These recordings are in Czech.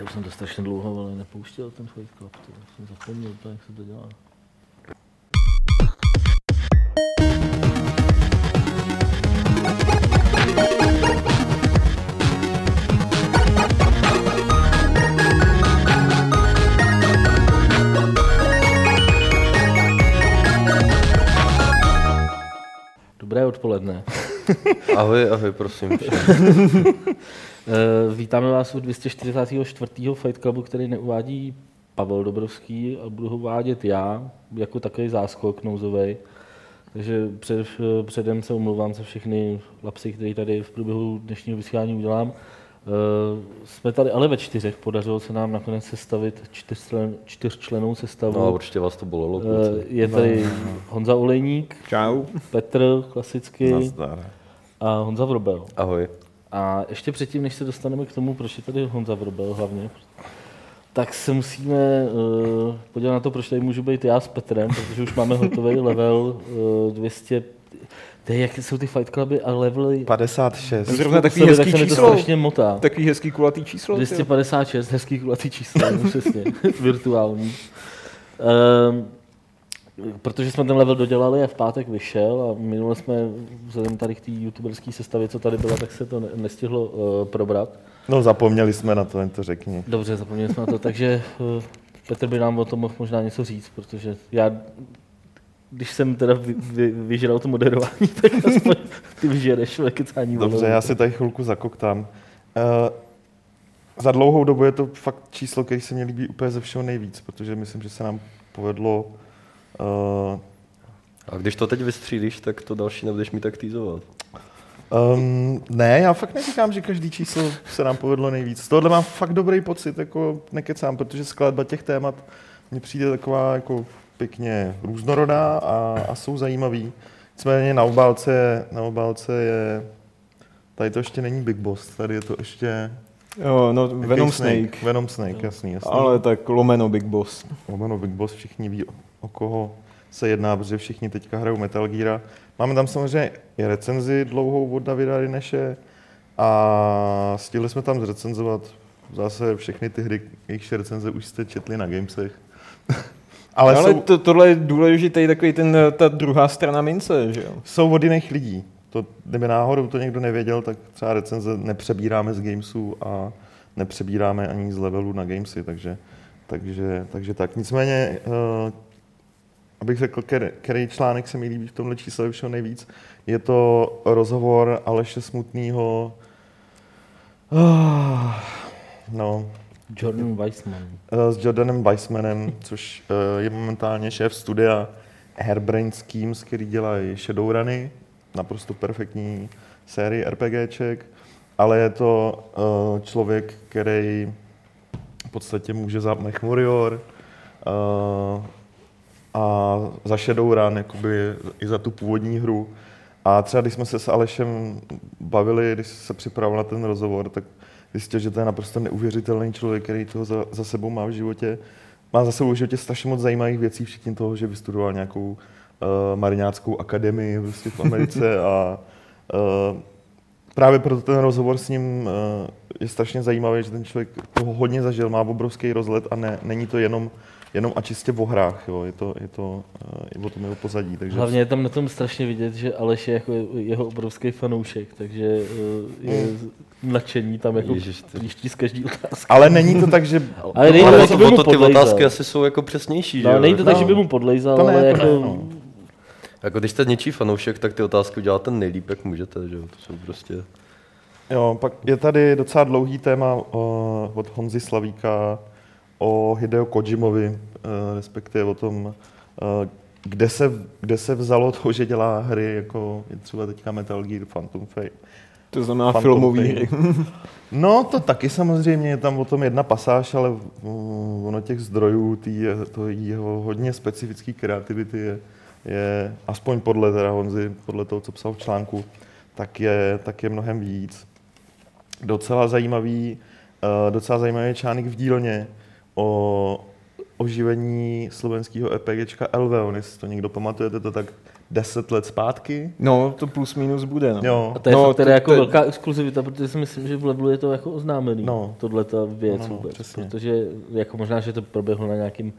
To už jsem to strašně dlouho, ale nepouštěl ten Fight Club, to jsem zapomněl, jak se to dělá. Dobré odpoledne. Ahoj, prosím. Vítáme vás u 244. Fight Clubu, který neuvádí Pavel Dobrovský a budu ho uvádět já, jako takový záskok nouzovej. Takže předem se omlouvám za všechny lapsy, které tady v průběhu dnešního vysílání udělám. Jsme tady ale ve čtyřech, podařilo se nám nakonec sestavit čtyřčlennou sestavu. No a určitě vás to bolelo. Je tady Honza Olejník. Čau. Petr, klasicky. Nazdar. A Honza Vrobel. Ahoj. A ještě předtím, než se dostaneme k tomu, proč je tady Honza Vrobel hlavně, tak se musíme podívat na to, proč tady můžu být já s Petrem, protože už máme hotový level 200. Jak jsou ty Fight Cluby a levely? 56. Zrovna takový hezký číslo. Takový hezký kulatý číslo. 256, tě. Hezký kulatý číslo, přesně. Virtuální. Protože jsme ten level dodělali a v pátek vyšel a minule jsme vzhledem tady k té youtuberské sestavě, co tady byla, tak se to nestihlo probrat. No zapomněli jsme na to, jen to řekni. Dobře, zapomněli jsme na to, takže Petr by nám o tom mohl možná něco říct, protože já... Když jsem teda vyžral to moderování, tak aspoň ty vyžereš vekecání. Dobře, já si tady chvilku zakoktám. Za dlouhou dobu je to fakt číslo, který se mi líbí úplně ze všeho nejvíc, protože myslím, že se nám povedlo... A když to teď vystřílíš, tak to další nebudeš mít tak týzovat. Ne, já fakt neříkám, že každý číslo se nám povedlo nejvíc. Z tohohle mám fakt dobrý pocit, jako nekecám, protože skladba těch témat mně přijde taková jako... pěkně různorodá a jsou zajímavý. Nicméně na obálce je... Tady to ještě není Big Boss, tady je to ještě... Jo, no Venom Snake. Venom Snake, jasný. Ale tak lomeno Big Boss. Lomeno Big Boss, všichni ví, o koho se jedná, protože všichni teďka hrajou Metal Geara. Máme tam samozřejmě i recenzi dlouhou od Davida Rineše a stihli jsme tam zrecenzovat zase všechny ty hry, jejichž recenze už jste četli na Gamesech. Ale jsou... tohle je důležitý, takový ta druhá strana mince, že jo? Jsou od jiných lidí. To, kdyby náhodou to někdo nevěděl, tak třeba recenze nepřebíráme z Gamesů a nepřebíráme ani z levelu na Gamesy, takže tak. Nicméně, abych řekl, který článek se mi líbí v tomhle čísle všeho nejvíc, je to rozhovor Aleše Smutnýho... No... Jordan Weissman. S Jordanem Weissmanem, což je momentálně šéf studia Harebrained Schemes, který dělají Shadowruny, naprosto perfektní sérii RPGček, ale je to člověk, který v podstatě může za Mech Warrior a za Shadowrun, jakoby i za tu původní hru. A třeba když jsme se s Alešem bavili, když se připravoval na ten rozhovor, tak zjistil, že to je naprosto neuvěřitelný člověk, který toho za sebou má v životě. Má za sebou v životě strašně moc zajímavých věcí, včetně toho, že vystudoval nějakou mariňáckou akademii prostě v Americe a právě proto ten rozhovor s ním je strašně zajímavý, že ten člověk toho hodně zažil, má obrovský rozhled a není to jenom a čistě o hrách, jo. Je to o tom jeho pozadí. Takže... Hlavně je tam na tom strašně vidět, že Aleš je jako jeho obrovský fanoušek, takže je nadšení tam jako příští z každý otázky. Ale není to tak, že... ale to, by mu ty otázky asi jsou jako přesnější. No, není to tak, že by mu podlejzal, ale jako... Jako když jste něčí fanoušek, tak ty otázky uděláte ten nejlíp, jak můžete, že jo, to jsou prostě... Jo, pak je tady docela dlouhý téma od Honzy Slavíka, o Hideo Kojimovi, respektive o tom, kde se vzalo to, že dělá hry, jako je třeba teďka Metal Gear, Phantom Pain. To znamená Phantom filmový hry. No to taky samozřejmě, je tam o tom jedna pasáž, ale ono těch zdrojů, to jeho hodně specifický kreativity je aspoň podle teda Honzy, podle toho, co psal v článku, tak je mnohem víc. Docela zajímavý článek v dílně, o oživení slovenského RPGčka Elveo, jestli to někdo pamatujete, to tak 10 let zpátky. No, to plus minus bude, no. Jo. A to je no, teda jako velká exkluzivita, protože si myslím, že v levelu je to jako oznámený, no, tohleta věc vůbec, protože jako možná, že to proběhlo na nějakých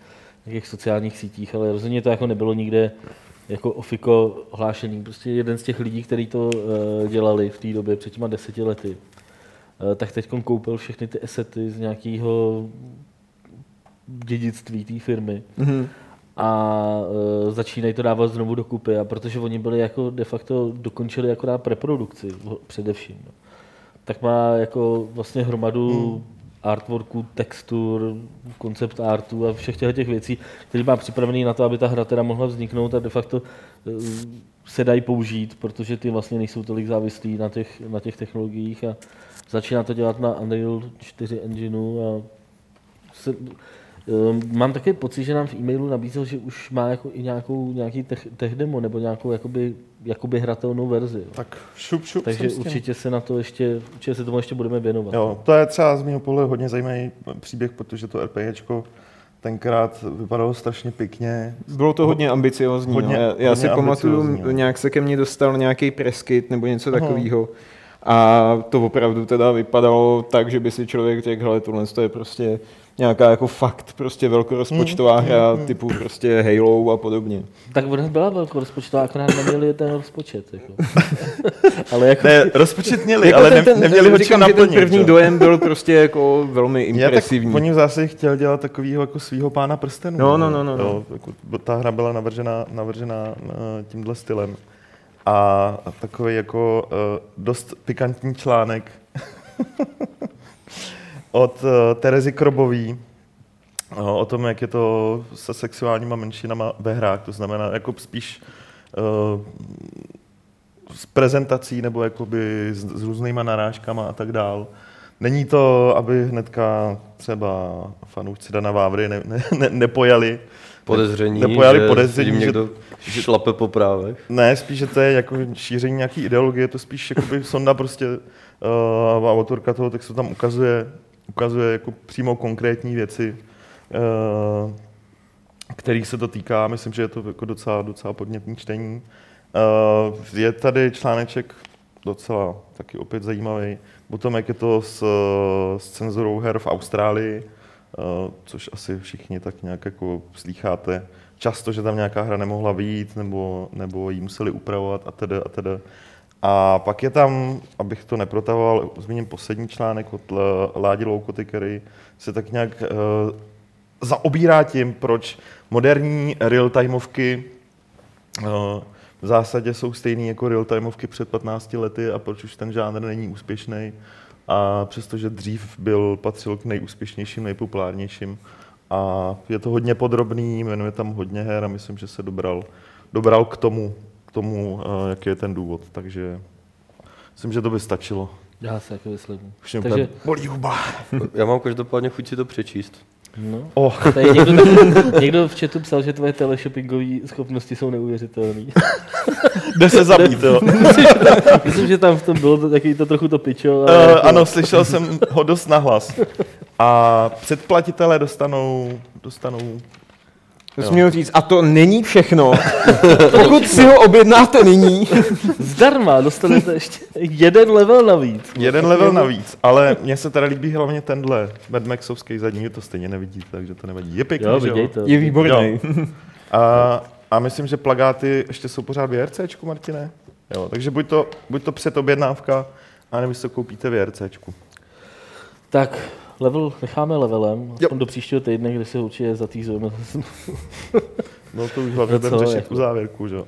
sociálních sítích, ale rozhodně to jako nebylo nikde jako ofiko hlášený. Prostě jeden z těch lidí, kteří to dělali v té době, před těma 10 lety, tak teď koupil všechny ty asety z nějakého dědictví té firmy. Mm-hmm. A začínají to dávat znovu dokupy, a protože oni byli jako de facto dokončili akorát preprodukci především, no, tak má jako vlastně hromadu artworků, textur, koncept artů a všech těch věcí, které má připravený na to, aby ta hra teda mohla vzniknout a de facto se dají použít, protože ty vlastně nejsou tolik závislí na těch technologiích a začíná to dělat na Unreal 4 engineu a se, mám taky pocit, že nám v e-mailu nabízel, že už má jako i nějaký tech demo nebo nějakou jakoby hratelnou verzi. Jo. Tak šup, šup. Takže určitě se na to ještě, určitě se tomu ještě budeme věnovat. Jo, to je třeba z mého pohledu hodně zajímavý příběh, protože to RPGčko tenkrát vypadalo strašně pěkně. Bylo to hodně ambiciózní. Hodně, no. Já si pamatuju, nějak se ke mně dostal nějaký press kit nebo něco takového. A to opravdu teda vypadalo tak, že by si člověk řekl, hele, tohle je prostě nějaká jako fakt prostě velkorozpočtová hra typu prostě Halo a podobně. Tak ona byla velkorozpočtová, akorát neměli ten rozpočet. Jako. Ale jako, ne, rozpočet měli, jako ale neměli ho čím naplnit. Ten první dojem byl prostě jako velmi impresivní. Já tak po něm zase chtěl dělat takovýho jako svýho Pána prstenů. No. Jo, jako, ta hra byla navržena tímhle stylem. A takový jako dost pikantní článek od Terezy Krobový o tom, jak je to se sexuálníma menšinama ve hrách. To znamená jako spíš s prezentací nebo jakoby s různýma narážkama a tak dál. Není to, aby hnedka třeba fanoušci Dana Vávry nepojali podezření, že někdo šlape po právech. Ne, spíš, že to je jako šíření nějaký ideologie, to spíš jakoby sonda prostě a autorka toho textu tam ukazuje jako přímo konkrétní věci, kterých se to týká. Myslím, že je to jako docela podnětný čtení. Je tady článeček docela taky opět zajímavý o tom, jak je to s cenzurou her v Austrálii, což asi všichni tak nějak jako slýcháte často, že tam nějaká hra nemohla vyjít nebo ji museli upravovat a tedy. A pak je tam, abych to neprotahoval, zmíním poslední článek od Ládi Loukoty, který se tak nějak zaobírá tím, proč moderní real-timeovky v zásadě jsou stejný jako real-timeovky před 15 lety a proč už ten žánr není úspěšný. A přestože dřív patřil k nejúspěšnějším, nejpopulárnějším. A je to hodně podrobný, jmenuje tam hodně her a myslím, že se dobral k tomu, jaký je ten důvod. Takže myslím, že to by stačilo. Já se jako vysledím. Takže bolí huba. Já mám každopádně chuť si to přečíst. No. Oh. Tady někdo v chatu psal, že tvoje teleshoppingové schopnosti jsou neuvěřitelné. Jde se zabít, jo. Myslím, že tam v tom bylo takový to trochu to pičo. Ano, slyšel jsem ho dost nahlas. A předplatitelé dostanou... To jsi měl říct, a to není všechno. Pokud si ho objednáte nyní. Zdarma, dostanete ještě jeden level navíc, ale mně se teda líbí hlavně tenhle Mad Maxovský zadní, to stejně nevidíte, takže to nevadí. Je pěkný, jo? Je výborný. Jo. A myslím, že plakáty ještě jsou pořád v JRCčku, Martine. Jo, takže buď to předobjednávka, anebo si to koupíte v JRCčku. Tak... Level necháme levelem, aspoň do příštího týdne, kde se určitě zatýzujeme. No to už hlavně budeme řešit tu závěrku, že jo.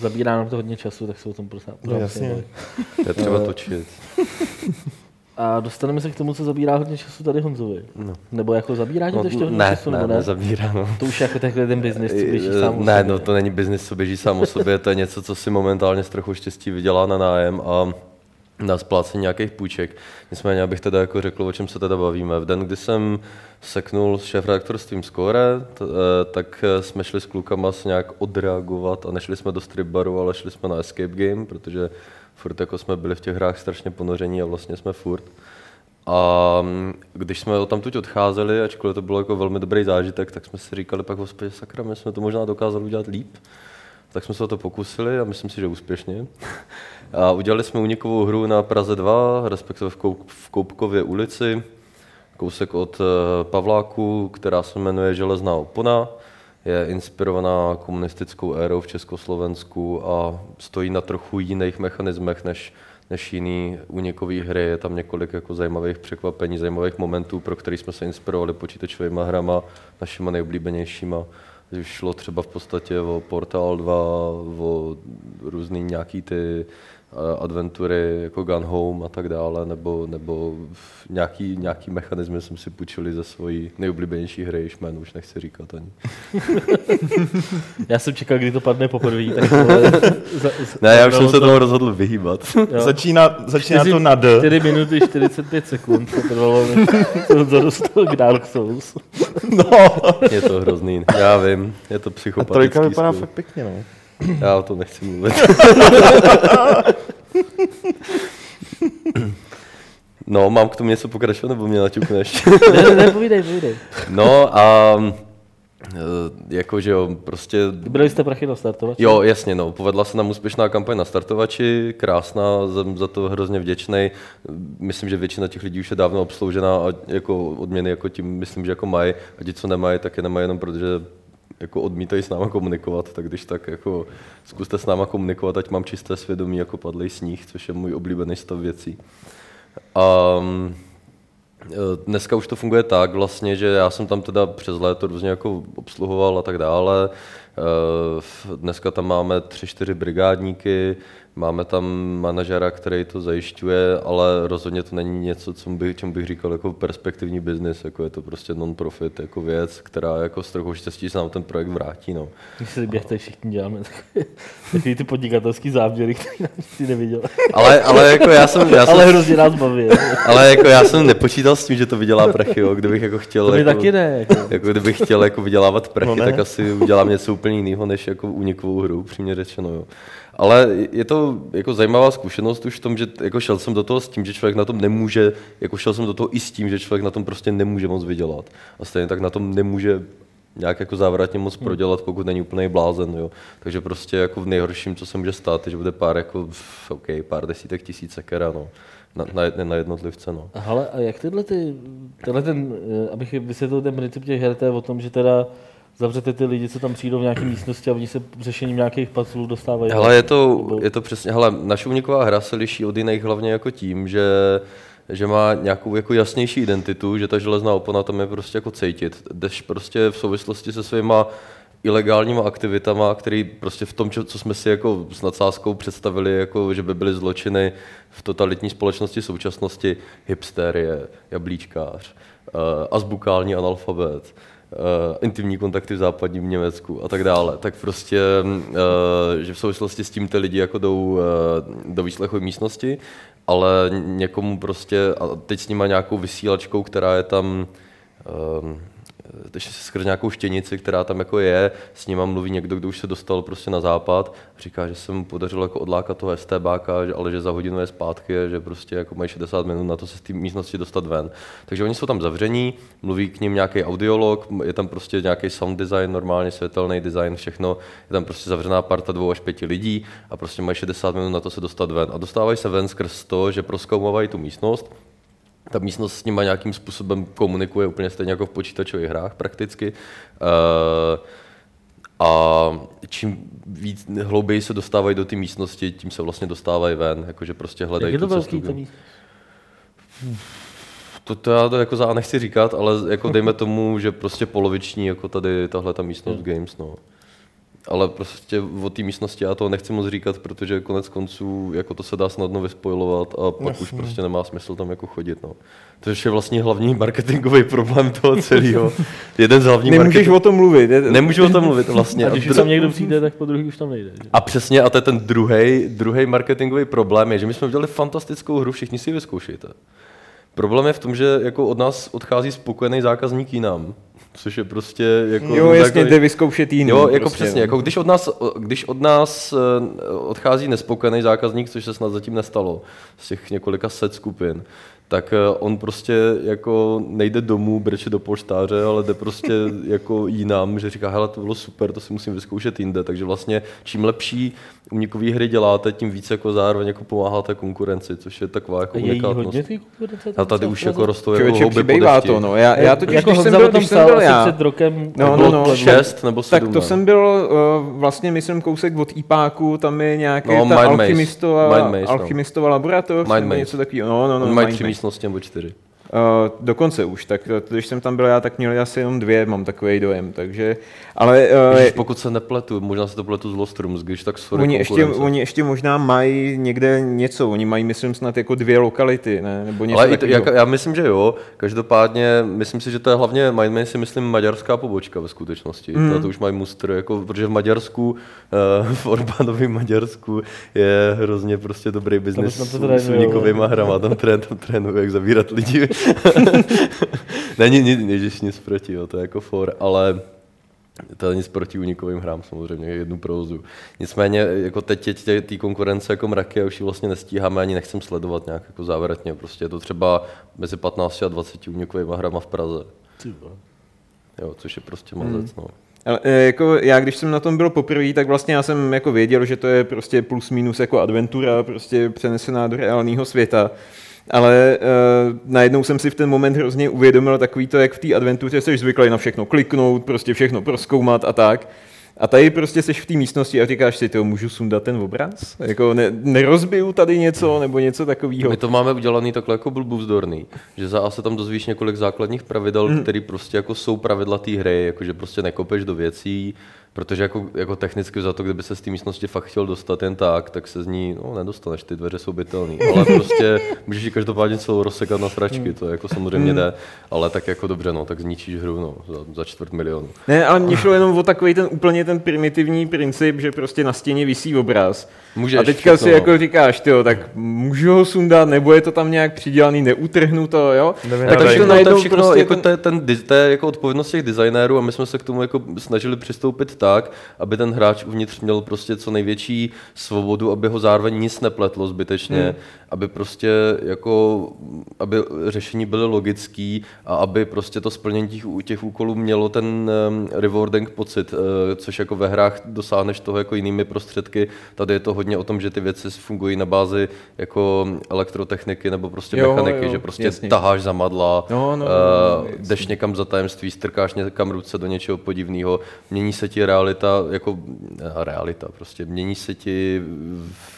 Zabírá nám to hodně času, tak se o tom prosím. No jasně. To je třeba točit. A dostaneme se k tomu, co zabírá hodně času tady Honzovi. No. Nebo jako zabírá to ještě hodně času, nebo ne? Nezabírá, no. To už jako takhle ten biznis, co běží sám o sobě. Ne, no to není biznis, co běží sám o sobě, to je něco, co si momentálně s trochu štěstí vydělá na nájem a na splácení nějakých půjček. Nicméně, abych teda jako řekl, o čem se teda bavíme. V den, kdy jsem seknul s šéfredaktorstvím Score, tak jsme šli s klukama se nějak odreagovat a nešli jsme do strip baru, ale šli jsme na Escape Game, protože furt jako jsme byli v těch hrách strašně ponoření a vlastně jsme furt. A když jsme odtamtud odcházeli, ačkoliv to bylo jako velmi dobrý zážitek, tak jsme si říkali pak hospodě, sakra, my jsme to možná dokázali udělat líp. Tak jsme se o to pokusili a myslím si, že úspěšně. A udělali jsme únikovou hru na Praze 2, respektive v Koupkově ulici, kousek od Pavláku, která se jmenuje Železná opona. Je inspirovaná komunistickou érou v Československu a stojí na trochu jiných mechanismech než jiný únikový hry. Je tam několik jako zajímavých překvapení, zajímavých momentů, pro který jsme se inspirovali počítačovými hrama, našima nejoblíbenějšíma. Šlo třeba v podstatě o Portal 2, o různý nějaký ty adventury jako Gun Home a tak dále, nebo nějaký mechanismy jsem si půjčili ze svojí nejoblíbenější hry, již jménu už nechci říkat ani. Já jsem čekal, kdy to padne poprvé. Ne, já už jsem se toho rozhodl vyhýbat. Začíná to na D. 4 minuty 45 sekund to trvalo, než jsem dorostal k Dark Souls. No. Je to hrozný, já vím, je to psychopatický. A trojka vypadá fakt pěkně, no. Já o tom nechci mluvit. No, mám k tomu něco pokračovat, nebo mě naťukneš? Ne, povídej. No a jakože jo, prostě... Byli jste prachy na startovači? Jo, jasně, no. Povedla se nám úspěšná kampaň na startovači, krásná, jsem za to hrozně vděčnej. Myslím, že většina těch lidí už je dávno obsloužená a jako odměny jako tím, myslím, že jako mají. A ti, co nemají, tak je nemají jenom protože... jako odmítají s náma komunikovat, tak když tak jako zkuste s náma komunikovat, ať mám čisté svědomí jako padlej sníh, což je můj oblíbený stav věcí. A dneska už to funguje tak vlastně, že já jsem tam teda přes léto různě jako obsluhoval a tak dále. Dneska tam máme 3-4 brigádníky, máme tam manažera, který to zajišťuje, ale rozhodně to není něco, čemu bych říkal jako perspektivní biznis, jako je to prostě non-profit jako věc, která jako s trochou štěstí se nám ten projekt vrátí. No. Když se běhte, všichni děláme takový ty podnikatelský záběry, který nám si neviděl. Ale jako já jsem ale hrozně nás baví. Ale jako já jsem nepočítal s tím, že to vydělá prachy, jo, kdybych jako chtěl. To mi jako, taky ne. Jako kdybych chtěl jako vydělávat prachy, no tak asi udělám něco úplně jiného než jako únikovou hru, přímě řečeno, jo. Ale je to jako zajímavá zkušenost už v tom, že jako šel jsem do toho s tím, že člověk na tom nemůže, jako šel jsem do toho i s tím, že člověk na tom prostě nemůže moc vydělat. A stejně tak na tom nemůže nějak jako závratně moc prodělat, pokud není úplný blázen, jo. Takže prostě jako v nejhorším, co se může stát, je, že bude pár desítek tisíc sekera, no. Na jednotlivce, no. Hele, a jak tenhle abych vysvětlil ten princip těch her, to je o tom, že teda zavřete ty lidi, co tam přijdou v nějaké místnosti a oni se řešením nějakých paců dostávají. Hele, je to přesně, hele, naše uniková hra se liší od jiných hlavně jako tím, že má nějakou jako jasnější identitu, že ta železná opona tam je prostě jako cejtit. Jdeš prostě v souvislosti se svýma ilegálníma aktivitama, který prostě v tom, co jsme si jako s nadsázkou představili, jako že by byly zločiny v totalitní společnosti současnosti, hipsterie, jablíčkář, azbukální analfabet, intimní kontakty v západním Německu a tak dále, tak prostě, že v souvislosti s tím ty lidi jako jdou do výslechové místnosti, ale někomu prostě, a teď s nima nějakou vysílačkou, která je tam, takže skrz nějakou štěnici, která tam jako je, s nima mluví někdo, kdo už se dostal prostě na západ, říká, že se mu podařilo jako odlákat toho STBáka, ale že za hodinu je zpátky, že prostě jako mají 60 minut na to se z té místnosti dostat ven. Takže oni jsou tam zavření, mluví k nim nějaký audiolog, je tam prostě nějaký sound design, normálně světelný design, všechno, je tam prostě zavřená parta 2 až 5 lidí a prostě mají 60 minut na to se dostat ven. A dostávají se ven skrz to, že prozkoumávají tu místnost. Ta místnost s nima nějakým způsobem komunikuje úplně stejně jako v počítačových hrách prakticky. A čím víc hlouběji se dostávají do té místnosti, tím se vlastně dostávají ven, jakože prostě hledají tu cestu. Jak je to velký to já to jako nechci říkat, ale jako dejme tomu, že prostě poloviční jako tady tahle ta místnost Games, no. Ale prostě o té místnosti já to nechci moc říkat, protože konec konců jako to se dá snadno vyspojlovat a pak už prostě nemá smysl tam jako chodit. No. To je vlastně hlavní marketingový problém toho celého. Jeden z hlavních. Nemůžeš o tom mluvit. Nemůžu o tom mluvit vlastně. A když tam někdo přijde, tak po druhý už tam nejde. Že? A přesně, a to je ten druhý marketingový problém, je, že my jsme udělali fantastickou hru, všichni si ji vyzkoušejte. Problém je v tom, že jako od nás odchází spokojený zákazník jinam. Což je prostě jako... Jo, jasně, jde vyzkoušet jiný. Jo, jako prostě, přesně, jako když od nás odchází nespokojený zákazník, což se snad zatím nestalo, z těch několika set skupin, tak on prostě jako nejde domů, brče do polštáře, ale jde prostě jako jinam, že říká, hele, to bylo super, to si musím vyzkoušet jinde, takže vlastně čím lepší uměkové hry děláte, tím víc jako zároveň jako pomáháte konkurenci, což je taková jako unikátnost. A tady už jako rostou jako houby podevští. To, no. Já totiž, jako když jsem byl já, před rokem bylo 6 nebo 7. Tak to jsem byl vlastně, myslím, kousek od IPáku, tam je nějaký alchymistova laboratoř, něco takového. No, mají 3 místnosti nebo 4. Dokonce už, tak když jsem tam byl já, tak měli asi jenom 2, mám takový dojem, takže, ale... Ježiš, pokud se nepletu, možná se to pletu z Lost Rooms, když tak sorry konkurence. Oni ještě možná mají někde něco, oni mají, myslím, snad jako 2 lokality, ne? Nebo něco takového. Já myslím, že jo, každopádně, myslím si, že to je hlavně, Mindman si myslím, maďarská pobočka ve skutečnosti, to už mají mustr, jako, protože v Maďarsku, v Orbánovém Maďarsku je hrozně prostě dobrý biznis s unikovýma hrama, tam trénují, jak zavírat lidi. Není nic proti, jo, to je jako for, ale to je nic proti unikovým hrám samozřejmě, jednu provozu. Nicméně jako teď té konkurence jako mraky, já už ji vlastně nestíháme, ani nechcem sledovat nějak jako závěrečně, prostě je to třeba mezi 15 a 20 unikovýma hrama v Praze. Jo, což je prostě mazec, no. Ale jako já, když jsem na tom byl poprvé, tak vlastně já jsem jako věděl, že to je prostě plus minus jako adventura, prostě přenesená do reálného světa. Ale najednou jsem si v ten moment hrozně uvědomil takový to, jak v té adventuře jsi zvyklý na všechno kliknout, prostě všechno prozkoumat a tak. A tady prostě jsi v té místnosti a říkáš si, to můžu sundat ten obraz? Jako nerozbiju tady něco nebo něco takového. My to máme udělaný takhle jako blbůvzdorný, že za A se tam dozvíš několik základních pravidel, které prostě jako jsou pravidla té hry, jakože prostě nekopeš do věcí, protože jako technicky za to, kdyby se z té místnosti fakt chtěl dostat jen tak se z ní nedostaneš, ty dveře jsou bytelný, ale prostě můžeš ji každopádně celou rozsekat na sračky, to jako samozřejmě jde, ale tak jako dobře, no, tak zničíš hru, no, za 4 miliony. Ne, ale mě šlo jenom o takový ten úplně ten primitivní princip, že prostě na stěně visí obraz. Můžeš, a teďka všechno, si jako říkáš, tyjo, tak můžu ho sundat, nebo je to tam nějak přidělaný, neutrhnu to, jo? Takže to je jako odpovědnost těch designérů a my jsme se k tomu jako snažili přistoupit tak, aby ten hráč uvnitř měl prostě co největší svobodu, aby ho zároveň nic nepletlo zbytečně, aby prostě jako, aby řešení byly logický a aby prostě to splnění těch úkolů mělo ten rewarding pocit, což jako ve hrách dosáhneš toho jako jinými prostředky. Tady je to hodně o tom, že ty věci fungují na bázi jako elektrotechniky nebo prostě mechaniky, že prostě jasně, taháš za madla, jdeš někam za tajemství, strkáš někam ruce do něčeho podivného, mění se ti realita, prostě mění se ti,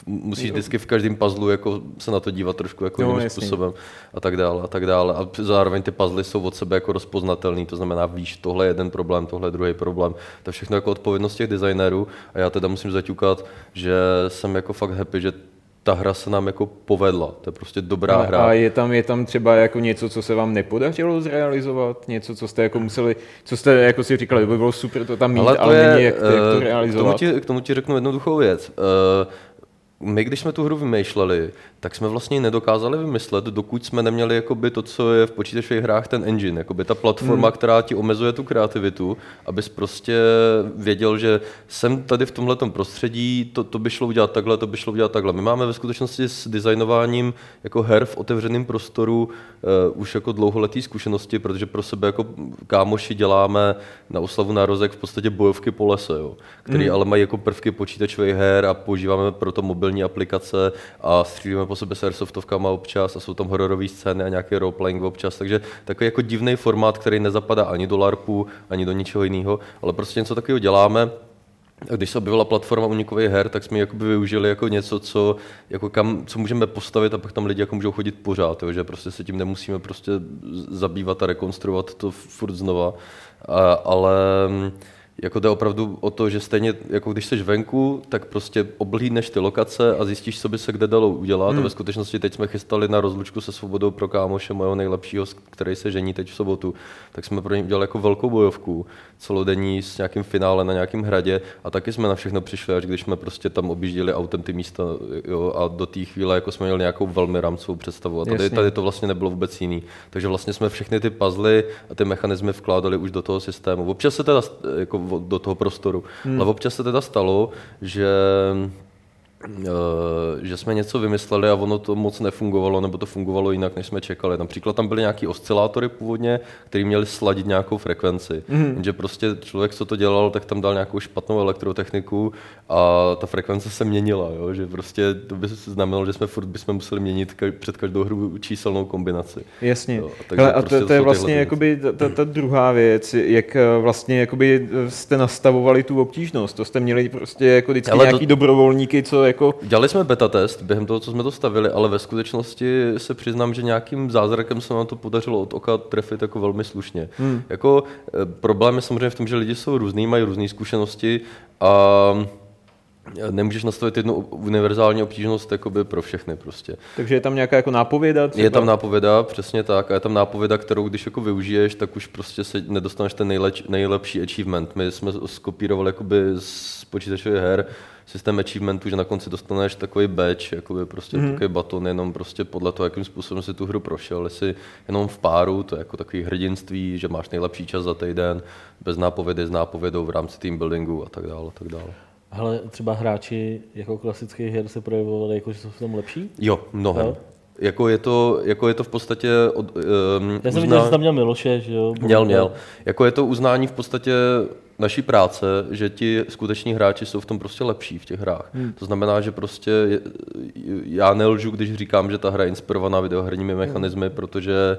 musíš vždycky v každém puzzlu jako se na to dívat trošku jako jiným způsobem a tak dále. A zároveň ty puzzly jsou od sebe jako rozpoznatelný, to znamená, víš, tohle je jeden problém, tohle je druhý problém. To všechno jako odpovědnost těch designérů a já teda musím zaťukat, že jsem jako fakt happy, že ta hra se nám jako povedla, to je prostě dobrá hra. A je tam třeba jako něco, co se vám nepodařilo zrealizovat, něco, co jste jako museli, co jste jako si říkali, by bylo super to tam mít, ale není jak to realizovat. K tomu ti řeknu jednoduchou věc. My, když jsme tu hru vymýšleli, tak jsme vlastně ji nedokázali vymyslet, dokud jsme neměli jakoby to, co je v počítačových hrách ten engine, jakoby ta platforma, která ti omezuje tu kreativitu, abys prostě věděl, že jsem tady v tomhletom prostředí, to by šlo udělat takhle, to by šlo udělat takhle. My máme ve skutečnosti s designováním jako her v otevřeném prostoru už jako dlouholetý zkušenosti, protože pro sebe jako kámoši děláme na oslavu nározek v podstatě bojovky po lese, jo, který ale mají jako prvky počítačových her a používáme proto mobilní aplikace a střílíme po sebe s airsoftovkama občas a jsou tam hororové scény a nějaký roleplaying občas, takže takový jako divný formát, který nezapadá ani do LARPu, ani do ničeho jiného, ale prostě něco takového děláme. A když se objevila platforma unikových her, tak jsme ji využili jako něco, co můžeme postavit a pak tam lidi jako můžou chodit pořád, jo, že prostě se tím nemusíme prostě zabývat a rekonstruovat to furt znova, ale... Jako jde opravdu o to, že stejně, jako když jsi venku, tak prostě oblídneš ty lokace a zjistíš, co by se kde dalo udělat. A ve skutečnosti teď jsme chystali na rozlučku se Svobodou pro kámoše mého nejlepšího, který se žení teď v sobotu. Tak jsme pro něj udělali jako velkou bojovku, celodenní s nějakým finále na nějakém hradě. A taky jsme na všechno přišli, až když jsme prostě tam objížděli autem ty místa. Jo, a do té chvíle jako jsme měli nějakou velmi rámcovou představu. A tady to vlastně nebylo vůbec jiný. Takže vlastně jsme všechny ty puzzly a ty mechanismy vkládali už do toho systému. Občas se teda do toho prostoru. Ale občas se teda stalo, že že jsme něco vymysleli a ono to moc nefungovalo, nebo to fungovalo jinak, než jsme čekali. Například tam byly nějaký oscilátory původně, které měly sladit nějakou frekvenci. Jenže prostě člověk, co to dělal, tak tam dal nějakou špatnou elektrotechniku a ta frekvence se měnila, jo? Že prostě to by znamenalo, že jsme furt bychom museli měnit před každou hru číselnou kombinaci. Jasně. Jo, a prostě to je vlastně jakoby ta druhá věc, jak vlastně jakoby jste nastavovali tu obtížnost. To jste měli prostě jako vždycky nějaký dobrovolníky, co jako... Dělali jsme beta test během toho, co jsme to stavili, ale ve skutečnosti se přiznám, že nějakým zázrakem se nám to podařilo od oka trefit jako velmi slušně. Jako problém je samozřejmě v tom, že lidi jsou různý, mají různé zkušenosti a nemůžeš nastavit jednu univerzální obtížnost jakoby pro všechny prostě. Takže je tam nějaká jako nápověda? Třeba? Je tam nápověda, přesně tak. A je tam nápověda, kterou když jako využiješ, tak už prostě se nedostaneš ten nejlepší achievement. My jsme skopírovali jakoby z počítačových her systém achievementů, že na konci dostaneš takový badge, jakoby prostě takový baton, jenom prostě podle toho, jakým způsobem si tu hru prošel, jestli jenom v páru, to je jako takový hrdinství, že máš nejlepší čas za týden, bez nápovědy, s nápovědou v rámci teambuildingu a tak dále, a tak dále. Ale třeba hráči jako klasických her se projevovali, jako že jsou v tom lepší? Jo, mnohem. Jo? Jako je to v podstatě... Já jsem viděl, že tam měl Miloše, že jo? Měl. Jako je to uznání v podstatě naší práce, že ti skuteční hráči jsou v tom prostě lepší v těch hrách. To znamená, že prostě já nelžu, když říkám, že ta hra je inspirovaná videoherními mechanismy, protože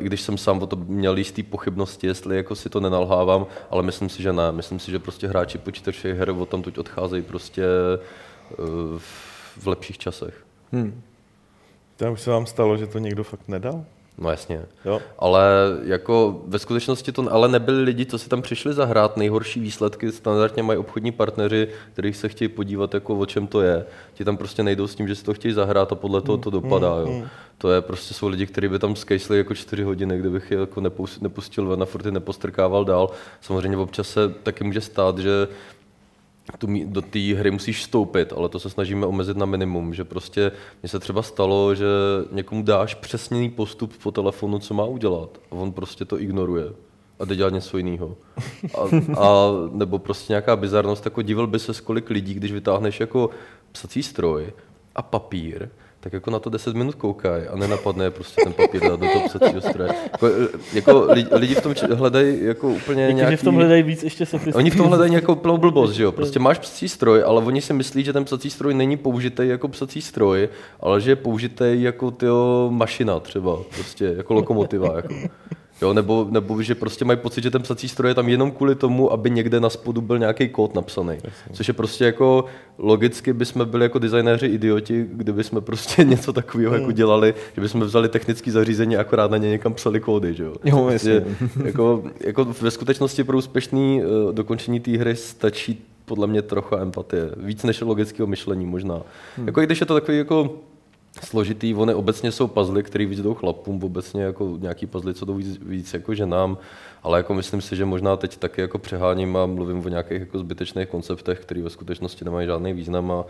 i když jsem sám o to měl jistý pochybnosti, jestli jako si to nenalhávám, ale myslím si, že ne. Myslím si, že prostě hráči počítačových her odtamtud odcházejí prostě v lepších časech. Tam už se vám stalo, že to někdo fakt nedal? No jasně, jo. Ale jako ve skutečnosti to ale nebyli lidi, co si tam přišli zahrát, nejhorší výsledky standardně mají obchodní partneři, kterých se chtějí podívat, jako o čem to je. Ti tam prostě nejdou s tím, že si to chtějí zahrát a podle toho to dopadá, jo. To je prostě, jsou lidi, kteří by tam skejsli jako 4 hodiny, kdybych je jako nepustil ven a furt je nepostrkával dál. Samozřejmě občas se taky může stát, že do té hry musíš vstoupit, ale to se snažíme omezit na minimum, že prostě mně se třeba stalo, že někomu dáš přesný postup po telefonu, co má udělat a on prostě to ignoruje a jde dělat něco jiného. A nebo prostě nějaká bizarnost, jako divil by se, kolik lidí, když vytáhneš jako psací stroj a papír, tak jako na to 10 minut koukají a nenapadne prostě ten papír dát do toho psacího stroje. Jako lidi v tom hledají jako úplně někdy, nějaký... v tom hledají víc ještě sofistů. Oni v tom hledají nějakou plnou blbost, že jo? Prostě máš psací stroj, ale oni si myslí, že ten psací stroj není použitej jako psací stroj, ale že je použitej jako tyjo mašina třeba, prostě jako lokomotiva. Jako. Jo, nebo že prostě mají pocit, že ten psací stroj je tam jenom kvůli tomu, aby někde na spodu byl nějaký kód napsaný. Což je prostě jako logicky bychom byli jako designéři idioti, kdyby jsme prostě něco takového jako dělali, že bychom vzali technické zařízení a akorát na ně někam psali kódy, že jo. Jo, jasně. Jako ve skutečnosti pro úspěšný dokončení té hry stačí podle mě trocha empatie, víc než logického myšlení možná. Jako když je to takový jako složitý, ony obecně jsou puzzle, které víc jdou chlapům, obecně jako nějaký puzzle, co jdou víc jako ženám, ale jako myslím si, že možná teď taky jako přeháním a mluvím o nějakých jako zbytečných konceptech, které ve skutečnosti nemají žádný význam a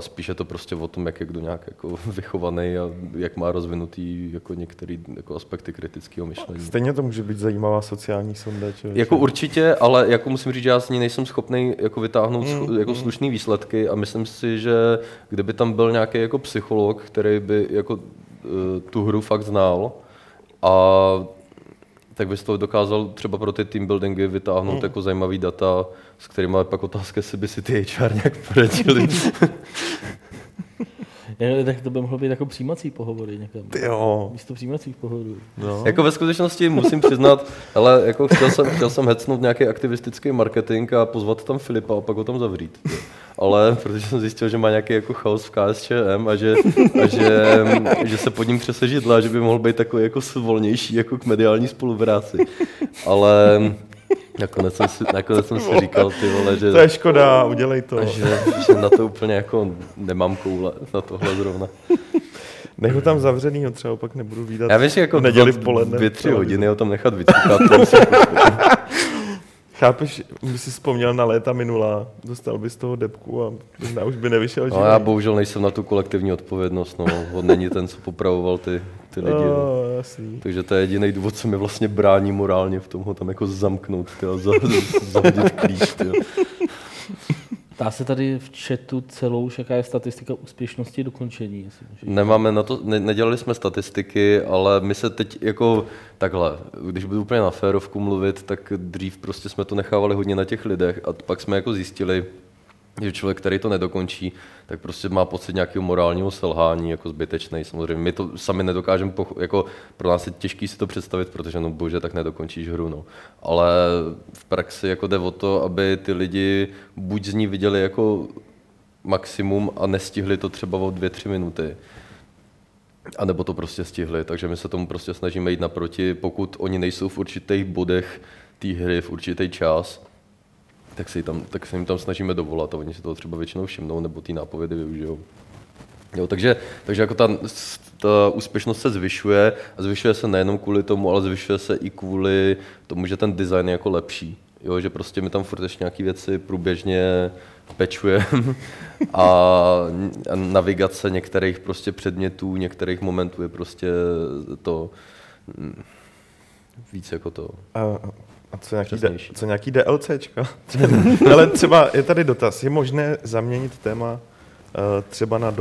spíše to prostě o tom, jak je kdo nějak jako vychovaný a jak má rozvinutý jako některé jako aspekty kritického myšlení. Stejně to může být zajímavá sociální sonda. Jako určitě, ale jako musím říct, že já s ní nejsem schopný jako vytáhnout jako slušný výsledky a myslím si, že kdyby tam byl nějaký jako psycholog, který by jako tu hru fakt znal a tak bys to dokázal třeba pro ty teambuildingy vytáhnout jako zajímavý data, s kterými pak otázka, jestli by si ty HR nějak poradili. Tak to by mohlo být jako přijímací pohovory někam. Jo. Místo přijímacích pohovorů. No. Jako ve skutečnosti musím přiznat, ale jako chtěl jsem hecnout nějaký aktivistický marketing a pozvat tam Filipa a pak ho tam zavřít. Ale protože jsem zjistil, že má nějaký jako chaos v KSČM a že se pod ním třese židla a že by mohl být takový jako volnější jako k mediální spolupráci. Ale nakonec jsem si říkal, ty vole, že... To je škoda, udělej to. Že na to úplně jako nemám koule, na tohle zrovna. Nech ho tam zavřenýho, třeba pak nebudu výdat. Já víš, jako neděli v poledne. 2-3 hodiny ho tam nechat vycítat. Chápeš, by si vzpomněl na léta minulá, dostal by z toho debku a možná už by nevyšel živý. No, já bohužel nejsem na tu kolektivní odpovědnost, no. On není ten, co popravoval ty lidi. No, jasný. Takže to je jediný důvod, co mi vlastně brání morálně v tom ho tam jako zamknout, a zahodit klíč. Ptá se tady v chatu celou, jaká je statistika úspěšnosti dokončení. Nemáme na to, nedělali jsme statistiky, ale my se teď jako takhle, když budu úplně na férovku mluvit, tak dřív prostě jsme to nechávali hodně na těch lidech a pak jsme jako zjistili, že člověk, který to nedokončí, tak prostě má pocit nějakého morálního selhání, jako zbytečnej samozřejmě. My to sami nedokážeme, jako pro nás je těžký si to představit, protože no bože, tak nedokončíš hru, no. Ale v praxi jako jde o to, aby ty lidi buď z ní viděli jako maximum a nestihli to třeba o 2-3 minuty. A nebo to prostě stihli, takže my se tomu prostě snažíme jít naproti, pokud oni nejsou v určitých bodech té hry, v určitý čas, tak se jim tam snažíme dovolat a oni si toho třeba většinou všimnou nebo ty nápovědy využijou. Jo, takže jako ta úspěšnost se zvyšuje a zvyšuje se nejenom kvůli tomu, ale zvyšuje se i kvůli tomu, že ten design je jako lepší. Jo, že prostě my tam furt ještě nějaké věci průběžně pečujeme a navigace některých prostě předmětů, některých momentů je prostě to víc jako to. A co nějaký DLCčka? Ale třeba je tady dotaz, je možné zaměnit téma třeba na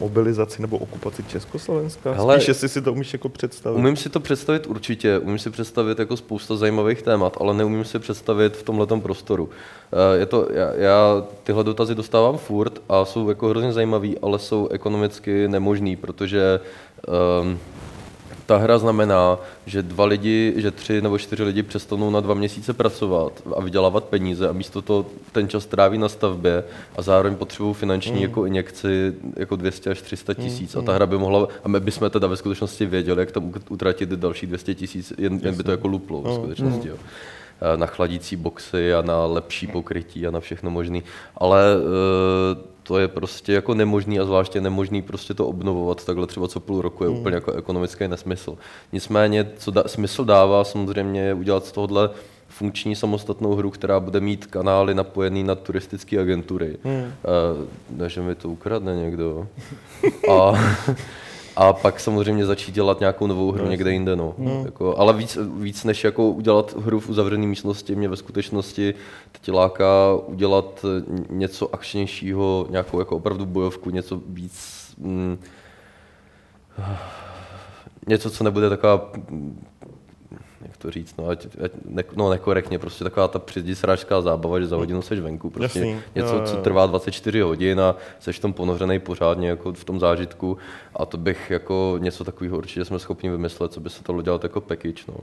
mobilizaci nebo okupaci Československa? Hele, spíš, jestli si to umíš jako představit. Umím si to představit určitě, umím si představit jako spousta zajímavých témat, ale neumím si představit v tomhletom prostoru. Já tyhle dotazy dostávám furt a jsou jako hrozně zajímavý, ale jsou ekonomicky nemožný, protože ta hra znamená, že 3 nebo 4 lidi přestanou na 2 měsíce pracovat a vydělávat peníze a místo toho ten čas tráví na stavbě a zároveň potřebují finanční jako injekci jako 200 až 300 tisíc a ta hra by mohla, a my bychom teda ve skutečnosti věděli, jak tam utratit další 200 tisíc, jen by to jako luplo ve skutečnosti. Jo. Na chladící boxy a na lepší pokrytí a na všechno možný, ale to je prostě jako nemožný a zvláště nemožný prostě to obnovovat takhle třeba co půl roku je úplně jako ekonomický nesmysl. Nicméně, co smysl dává samozřejmě je udělat z tohohle funkční samostatnou hru, která bude mít kanály napojený na turistické agentury. Takže mi to ukradne někdo. A pak samozřejmě začít dělat nějakou novou hru někde jinde. No. Jako, ale víc než jako udělat hru v uzavřené místnosti, mě ve skutečnosti teď láká udělat něco akčnějšího, nějakou jako opravdu bojovku, něco víc, něco, co nebude taková, jak to říct, nekorektně, prostě taková ta předzisrážská zábava, že za hodinu seš venku, prostě jasný. Něco, co trvá 24 hodin a seš v tom ponořenej pořádně jako v tom zážitku a to bych jako něco takového určitě jsme schopni vymyslet, co by se to dělat jako package, no.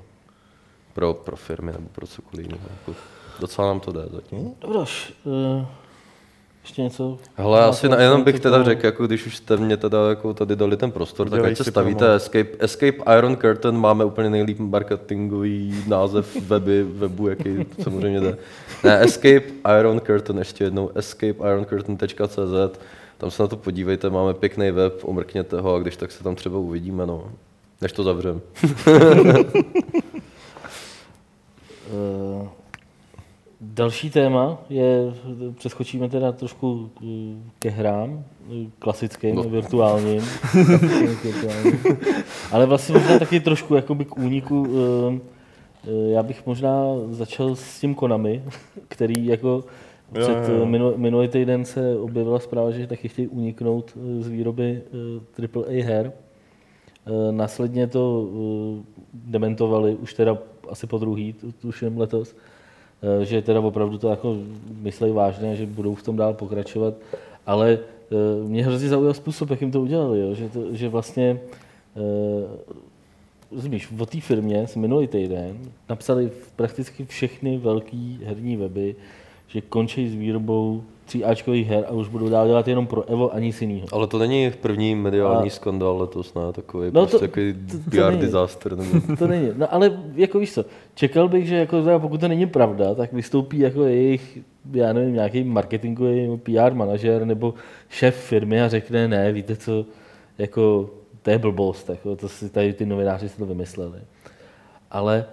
Pro firmy nebo pro cokoliv jiného. Jako, docela nám to jde zatím. Dobroš. Ještě něco? Hele, asi jenom bych teda řekl, jako když už jste mě teda jako tady dali ten prostor, tak ať se stavíte Escape Iron Curtain, máme úplně nejlíp marketingový název webu, jaký samozřejmě jde. Ne, Escape Iron Curtain, ještě jednou, escapeironcurtain.cz, tam se na to podívejte, máme pěkný web, omrkněte ho a když tak se tam třeba uvidíme, no, než to zavřem. Další téma je, přeskočíme teda trošku ke hrám, klasickým, virtuálním, ale vlastně možná taky trošku jakoby k úniku. Já bych možná začal s tím Konami, který jako minulý týden se objevila zpráva, že taky chtějí uniknout z výroby AAA her. Následně to dementovali, už teda asi po druhý, tuším letos. Že teda opravdu to jako myslejí vážně, že budou v tom dál pokračovat, ale mě hrozně zaujal způsob, jakým to udělali, jo? Že vlastně, rozumíš, o té firmě z minulý týden napsali prakticky všechny velký herní weby, že končí s výrobou 3Ačkových her a už budou dál dělat jenom pro Evo a nic jiného. Ale to není jejich první mediální skandál letos, ne? Takový no prostě takový PR disaster. Nebo... To není, no ale jako víš co, čekal bych, že jako, pokud to není pravda, tak vystoupí jako jejich, já nevím, nějaký marketingový PR manažer nebo šéf firmy a řekne, ne, víte co, jako to je blbost, jako, to si tady ty novináři si to vymysleli. Ale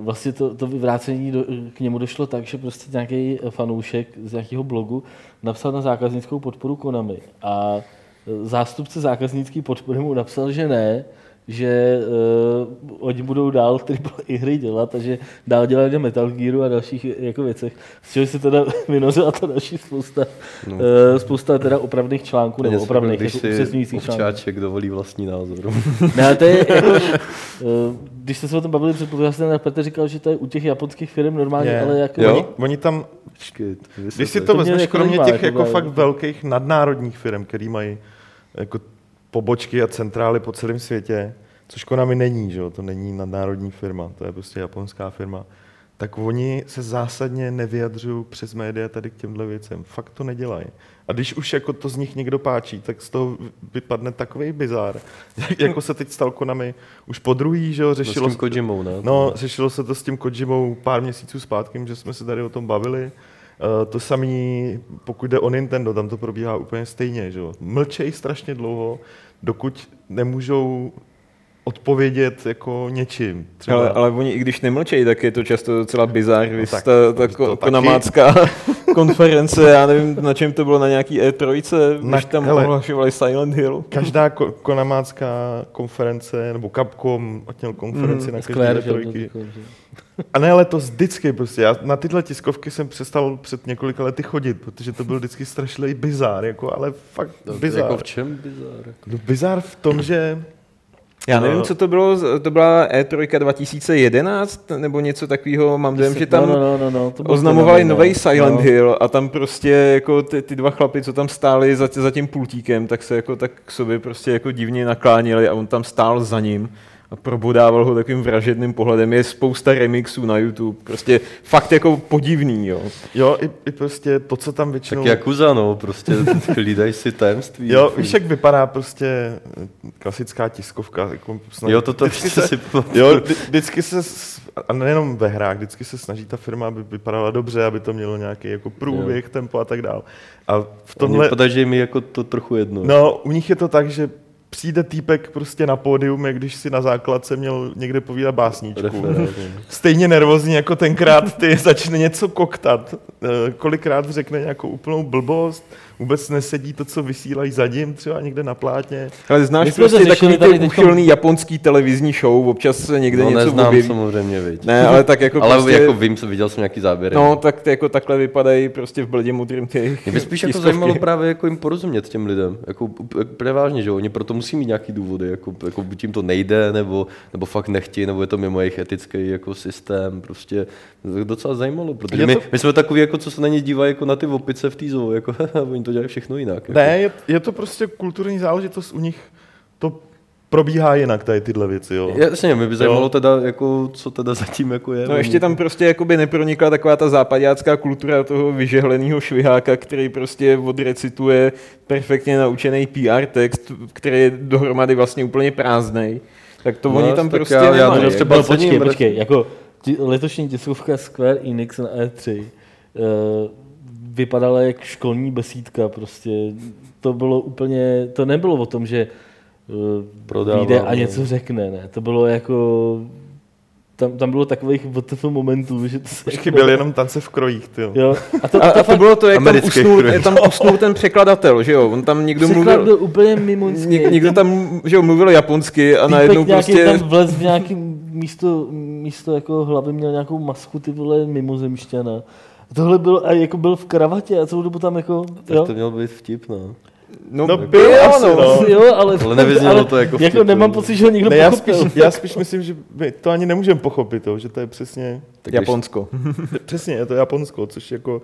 vlastně to vyvrácení k němu došlo tak, že prostě nějaký fanoušek z nějakého blogu napsal na zákaznickou podporu Konami a zástupce zákaznické podpory mu napsal, že ne, že oni budou dál triple hry dělat, takže dál dělají Metal Gearu a dalších jako věcech. Z čeho se teda vynořila ta další spousta teda opravných článků, nebo opravných, jako upřesňujících článků. Když si Ovčáček dovolí vlastní názor. Ne, to je jako, když jste se o tom bavili předpokládám, tak Petr říkal, že to je u těch japonských firm normálně, je. Ale jako... Jo, oni tam, když si to vezmeš, kromě těch jako fakt velkých nadnárodních firm, který mají jako pobočky a centrály po celém světě, což Konami není, že jo? To není nadnárodní firma, to je prostě japonská firma, tak oni se zásadně nevyjadřují přes média tady k těmhle věcem. Fakt to nedělají. A když už jako to z nich někdo páčí, tak z toho vypadne takovej bizár. Jako se teď stal Konami už podruhý, že jo? Řešilo, no, s tím Kojimou, ne? No, řešilo se to s tím Kojimou pár měsíců zpátky, že jsme se tady o tom bavili. To samý, pokud jde o Nintendo, tam to probíhá úplně stejně, že jo? Mlčej strašně dlouho, dokud nemůžou odpovědět jako něčím. Třeba. Ale oni i když nemlčejí, tak je to často docela bizár. No, ta konamácká konference, já nevím, na čem to bylo, na nějaký E3, když tam ohlašovali Silent Hill. Každá konamácká konference, nebo Capcom odněl konferenci na každé E3. A ne, ale to vždycky prostě. Já na tyhle tiskovky jsem přestal před několika lety chodit, protože to byl vždycky strašlej bizár, jako, ale fakt bizár. Jako v čem bizár? No, bizár v tom, že... Já nevím, co to bylo, to byla E3 2011 nebo něco takového, mám dojem, že tam oznamovali nový Silent Hill a tam prostě jako ty dva chlapi, co tam stáli za tím pultíkem, tak se jako tak k sobě prostě jako divně naklánili a on tam stál za ním a probodával ho takovým vražedným pohledem. Je spousta remixů na YouTube, prostě fakt jako podivný, jo. Jo, i prostě to, co tam většinou... Tak Yakuza, no, prostě hlídají si tajemství. Jo, víš, jak vypadá prostě klasická tiskovka. Jako snad... Jo, to si... Jo, vždycky se, a nejenom ve hrách, vždycky se snaží ta firma, aby vypadala dobře, aby to mělo nějaký jako průběh, tempo a tak dál. A v tomhle... Podaží mi jako to trochu jedno. No, u nich je to tak, že přijde týpek prostě na pódium, jak když si na základce měl někde povídat básničku. Stejně nervózní jako tenkrát ty, začne něco koktat. Kolikrát řekne nějakou úplnou blbost, vůbec nesedí to, co vysílají zadím, třeba někde na plátně. Ale znáš prostě takový ty uchylný japonský televizní show, občas se někde něco objeví. No neznám samozřejmě, viď. Ne, ale tak jako ale prostě... jako vím, viděl jsem nějaký záběry. No, tak jako takhle vypadají prostě v bledě modrým ty. Mě by spíš jako zajímalo právě jako jim porozumět těm lidem. Jako převážně, že oni proto musí mít nějaký důvody, jako buď jim to nejde, nebo fakt nechtějí, nebo je to mimo jejich etický jako systém, prostě docela zajímalo, protože my jsme takový jako co se na ně dívají jako na ty opice v té zoo, jako to dělají všechno jinak. Ne, jako. je to prostě kulturní záležitost, u nich to probíhá jinak, tady tyhle věci, jo. Jasně, mě by zajímalo teda, jako, co teda zatím jako je. No ještě tam prostě jakoby nepronikla taková ta zápaďácká kultura toho vyžehleného šviháka, který prostě odrecituje perfektně naučený PR text, který je dohromady vlastně úplně prázdnej. Tak to oni tam prostě nemají. Počkej, jako letošní tiskovka Square Enix na E3 vypadala jak školní besídka, prostě to bylo úplně, to nebylo o tom, že vyjde a něco řekne, ne, to bylo jako, tam bylo takových WTF momentů, že to se... Už chyběl jenom Tance v krojích, ty jo. A to bylo to, jak tam usnul ten překladatel, že jo, on tam někdo mluvil úplně mimo něj. Někdo tam, že jo, mluvil japonsky a najednou prostě... Tam vlez v nějakým místo jako hlavy měl nějakou masku, ty vole, mimozemšťana. Tohle byl v kravatě a celou dobu tam jako... Tak jo? To měl být vtip, no. No jako, byl asi, jo, ale nevyznělo to jako vtip. Jako nemám pocit, že ho nikdo pochopil. Já spíš myslím, že to ani nemůžeme pochopit, že to je přesně... Tak Japonsko. Přesně, je to Japonsko, což jako...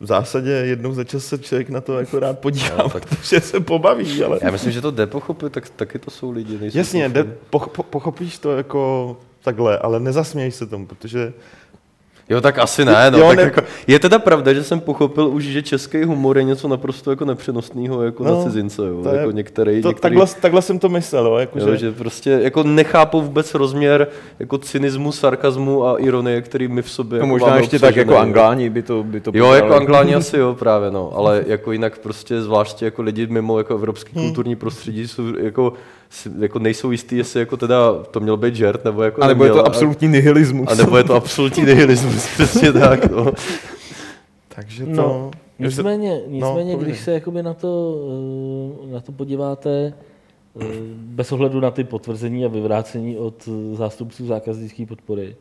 V zásadě jednou za čas se člověk na to jako rád podívá, protože se pobaví, ale... Já myslím, že to jde pochopit, tak taky to jsou lidi, nejsou... Jasně, pochopíš to jako takhle, ale nezasměješ se tomu, protože... Jo, tak asi ne, no. Jo, tak jako, je teda pravda, že jsem pochopil už, že český humor je něco naprosto jako nepřenosného jako na cizince, jo. Jako takhle jsem to myslel, jo. Jako, jo, že prostě jako nechápu vůbec rozměr jako cynismu, sarkazmu a ironie, který my v sobě... No, jako možná ještě obsažené. Tak jako Angláni by to jo, jako Angláni asi, jo, právě, no. Ale jako jinak prostě zvláště jako lidi mimo jako evropský kulturní prostředí jsou jako nejsou jistý, jestli jako teda to měl být žert, nebo jako... A nebo je to absolutní nihilismus. A nebo je to absolutní nihilismus, přesně tak, no. Takže to... No, nicméně, když se jakoby na to podíváte bez ohledu na ty potvrzení a vyvrácení od zástupců zákaznické podpory.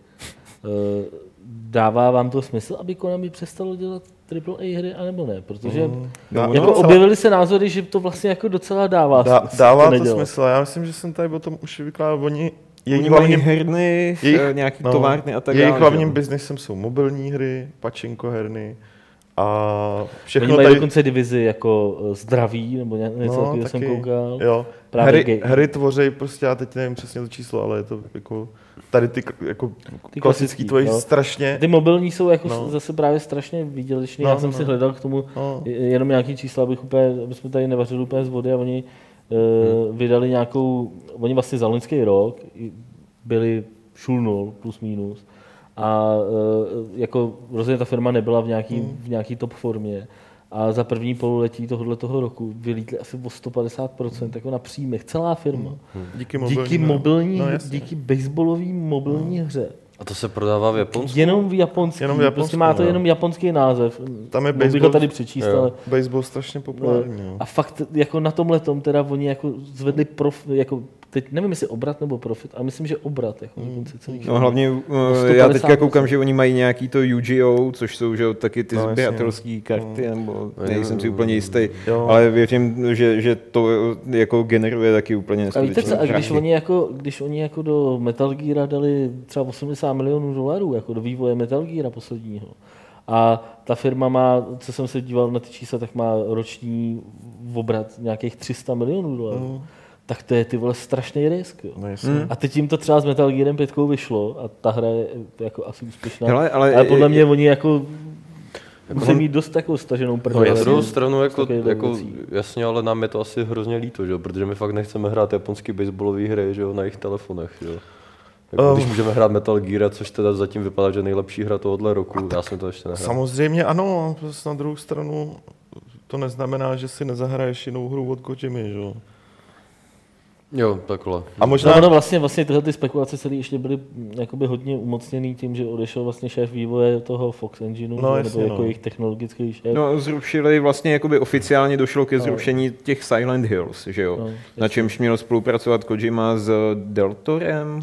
Dává vám to smysl, aby Konami přestalo dělat AAA hry, anebo ne? Protože jako objevily se názory, že to vlastně jako docela dává smysl. Dává to smysl. Já myslím, že jsem tady o tom už vykládal. Oni mají herny, nějaké továrny a tak dále. Jejich hlavním biznesem jsou mobilní hry, pačinko herny. A všechno mají tady... dokonce divizi jako zdraví, nebo něco takového jsem koukal. Jo. Hry tvoří prostě, já teď nevím přesně to číslo, ale je to jako tady ty, jako ty klasický tvojí strašně. Ty mobilní jsou jako zase právě strašně výdělečný. Já jsem si hledal k tomu jenom nějaký čísla, abychom tady nevařili úplně z vody a oni vydali nějakou, oni vlastně za loňský rok byli šulnul plus minus. A jako rozhodně ta firma nebyla v nějaký top formě a za první pololetí tohoto roku vylítly asi o 150% jako na příjmech, celá firma. Díky baseballový mobilní hře. A to se prodává v Japonsku? Jenom v Japonsku, prostě má to jenom japonský název. Tam je baseball, bych ho tady přečíst, ale... Baseball strašně populární. A fakt jako na tomhletom teda oni jako zvedli jako teď nevím, jestli obrat nebo profit, ale myslím, že obrat. Jako hlavně já teďka koukám, že oni mají nějaký to UGO, což jsou že, taky ty sběratelské karty, nebo nejsem si úplně jistý, ale věřím, že to jako generuje taky úplně neskutečný. A víte co, a když oni jako do Metal Geara dali třeba $80 milionů jako do vývoje Metal Geara posledního, a ta firma má, co jsem se díval na ty čísla, tak má roční obrat nějakých $300 milionů. Tak to je ty vole strašný risk. A teď jim to třeba s Metal Gearem 5 vyšlo a ta hra je jako asi úspěšná. Hele, ale podle mě oni jako musí mít dost takovou staženou první. Na druhou stranu jako jasně, ale nám je to asi hrozně líto, že? Protože my fakt nechceme hrát japonský baseballové hry, že? Na jejich telefonech. Že? Jako, když můžeme hrát Metal Gear, což teda zatím vypadá, že nejlepší hra tohohle roku. Já jsem to ještě nehrál. Samozřejmě ano, na druhou stranu to neznamená, že si nezahraješ jinou hru od Kojimy, že? Jo, takhle. A možná... No, vlastně tyhle ty spekulace celé ještě byly hodně umocněný tím, že odešel vlastně šéf vývoje toho Fox Engineu, nebo jako jejich technologický šéf. No, zrušili vlastně, jakoby oficiálně došlo ke zrušení těch Silent Hills, že jo? No, na čemž měl spolupracovat Kojima s Deltorem,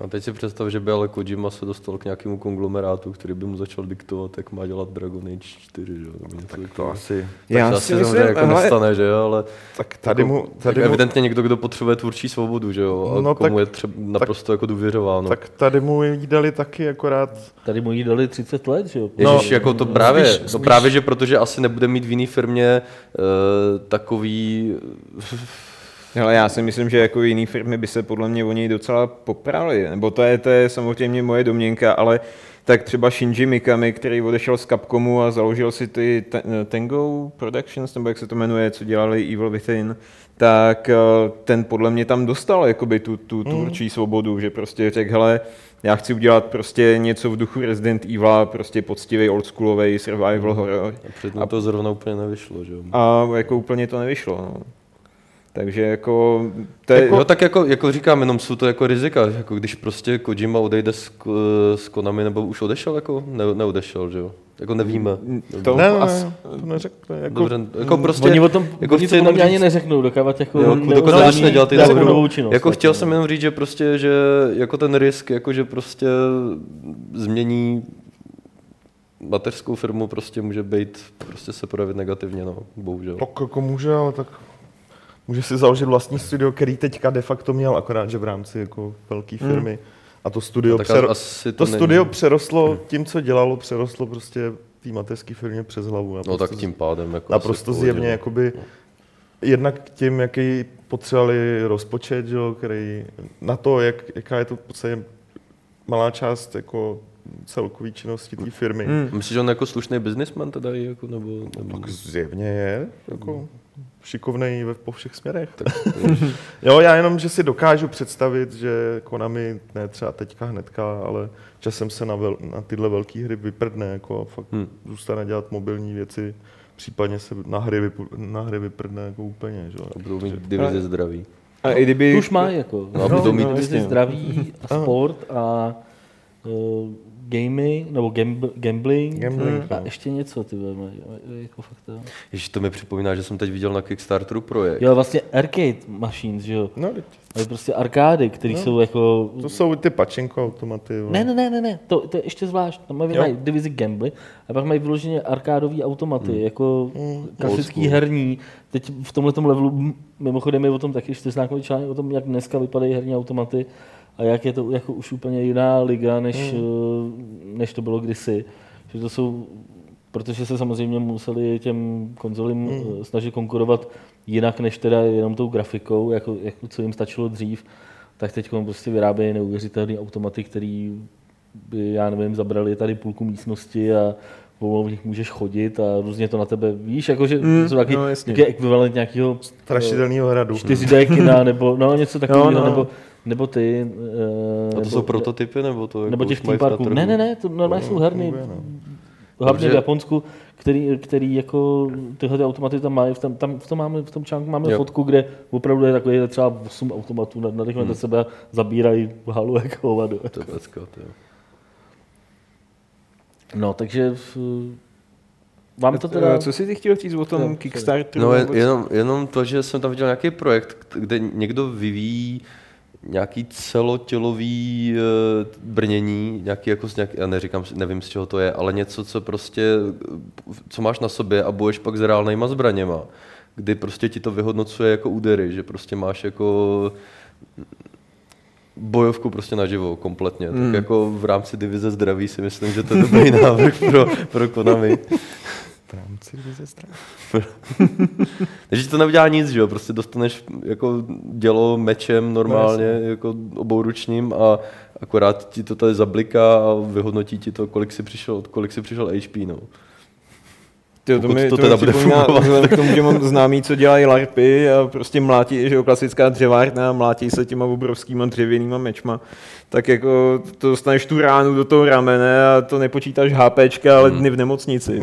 A teď si představ, že by ale Kojima se dostal k nějakému konglomerátu, který by mu začal diktovat, jak má dělat Dragon Age 4, že jo? Tak to asi... Já si myslím, jako nestane, že jo? Ale tak tady mu... Tak evidentně někdo, kdo potřebuje tvůrčí svobodu, že jo? A komu je naprosto jako důvěřováno. Tak tady mu ji dali taky akorát... Tady mu ji dali 30 let, že jo? Ježíš, jako to právě, že protože asi nebude mít v jiný firmě takový... Hele, já si myslím, že jako jiný firmy by se podle mě o něj docela poprali. Nebo to je samozřejmě moje domněnka, ale tak třeba Shinji Mikami, který odešel z Capcomu a založil si ty Tango Productions, nebo jak se to jmenuje, co dělali Evil Within, tak ten podle mě tam dostal jakoby tu určitý svobodu, že prostě řekl, hele, já chci udělat prostě něco v duchu Resident Evil, prostě poctivý oldschoolový survival horror. A předtím to zrovna úplně nevyšlo, že jo? A jako úplně to nevyšlo, no. Takže jako... Tak říkám, jenom jsou to jako rizika, jako když prostě Kojima odejde z Konami, nebo už odešel, jako neodešel, že jo? Jako nevíme. To neřekne. Oni o tom mě ani neřeknou, dokávat jako... Chtěl jsem jenom říct, že prostě, že jako ten risk, jako že prostě změní mateřskou firmu, prostě může být, prostě se projevit negativně, no, bohužel. Tak jako může, ale tak... Může si založit vlastní studio, který teďka de facto měl, akorát, že v rámci jako velké firmy. A to studio, přerostlo tím, co dělalo, přerostlo prostě té mateřské firmě přes hlavu. No tak tím pádem. Jako naprosto zjevně, jakoby, jednak tím, jaký potřebovali rozpočet, že, který na to, jaká je to podstatě malá část jako celkový činnosti té firmy. Myslíš, že on jako slušný biznisman teda je? Jako, nebo... Tak zjevně je. Jako... šikovnej po všech směrech. Jo, já jenom, že si dokážu představit, že Konami, ne třeba teďka hnedka, ale časem se na tyhle velké hry vyprdne, jako a fakt zůstane dělat mobilní věci, případně se na hry vyprdne jako úplně. Že? A budou mít divize zdraví. A i kdyby... Už má, jako. No, budou mít divize zdraví a sport a gaming, nebo gambling. A ještě něco, ty veme, jako fakt to. Ježiš, to mi připomíná, že jsem teď viděl na Kickstarteru projekt. Jo, vlastně arcade machines, že jo? No, ale prostě arkády, které jsou jako... To jsou ty pačinko automaty. Ne, to je ještě zvlášť. Tam mají divizi gambly a pak mají vyloženě arkádové automaty, jako klasický herní. Teď v tomhletom levelu, mimochodem je o tom taky čtyřnákový článek o tom, jak dneska vypadají herní automaty, a jak je to jako už úplně jiná liga, než to bylo kdysi. Že to jsou, protože se samozřejmě museli těm konzolím snažit konkurovat jinak, než teda jenom tou grafikou, jako co jim stačilo dřív, tak teď prostě vyrábějí neuvěřitelné automaty, které by, já nevím, zabrali tady půlku místnosti a volnou v nich můžeš chodit a různě to na tebe, víš, jakože jsou taky ekvivalent nějakého strašidelného hradu. 4D kina, nebo no, něco takového, nebo ty... A to jsou prototypy, nebo to? Nebo těch team parků. Ne, to normálně jsou herny. Hlavně v Japonsku, který jako tyhle automaty tam mají. V tom článku máme fotku, kde opravdu je takový třeba 8 automatů na těch nad sebe a zabírají halu jako hovado. To je pecka, to jo. No, takže... Co jsi ty chtěl říct o tom Kickstarteru? No, jenom to, že jsem tam viděl nějaký projekt, kde někdo vyvíjí nějaký celotělový brnění, nějaký jako já neříkám, nevím z čeho to je, ale něco, co prostě, co máš na sobě a bojuješ pak s reálnýma zbraněma, kdy prostě ti to vyhodnocuje jako údery, že prostě máš jako bojovku prostě naživo, kompletně. Tak jako v rámci divize zdraví si myslím, že to je dobrý návrh pro Konami. V rámci divize zdraví. Takže to neudělá nic, že jo, prostě dostaneš jako dělo mečem normálně, jako obouručním a akorát ti to tady zabliká a vyhodnotí ti to, kolik si přišel HP, no. Tyjo, to bude fungovat. K tomu, že mám známý, co dělají larpy a prostě mlátí, že jo, klasická dřevárna, mlátí se těma obrovskýma dřevěnýma mečma, tak jako to dostaneš tu ránu do toho ramene a to nepočítáš HPčka, ale dny v nemocnici.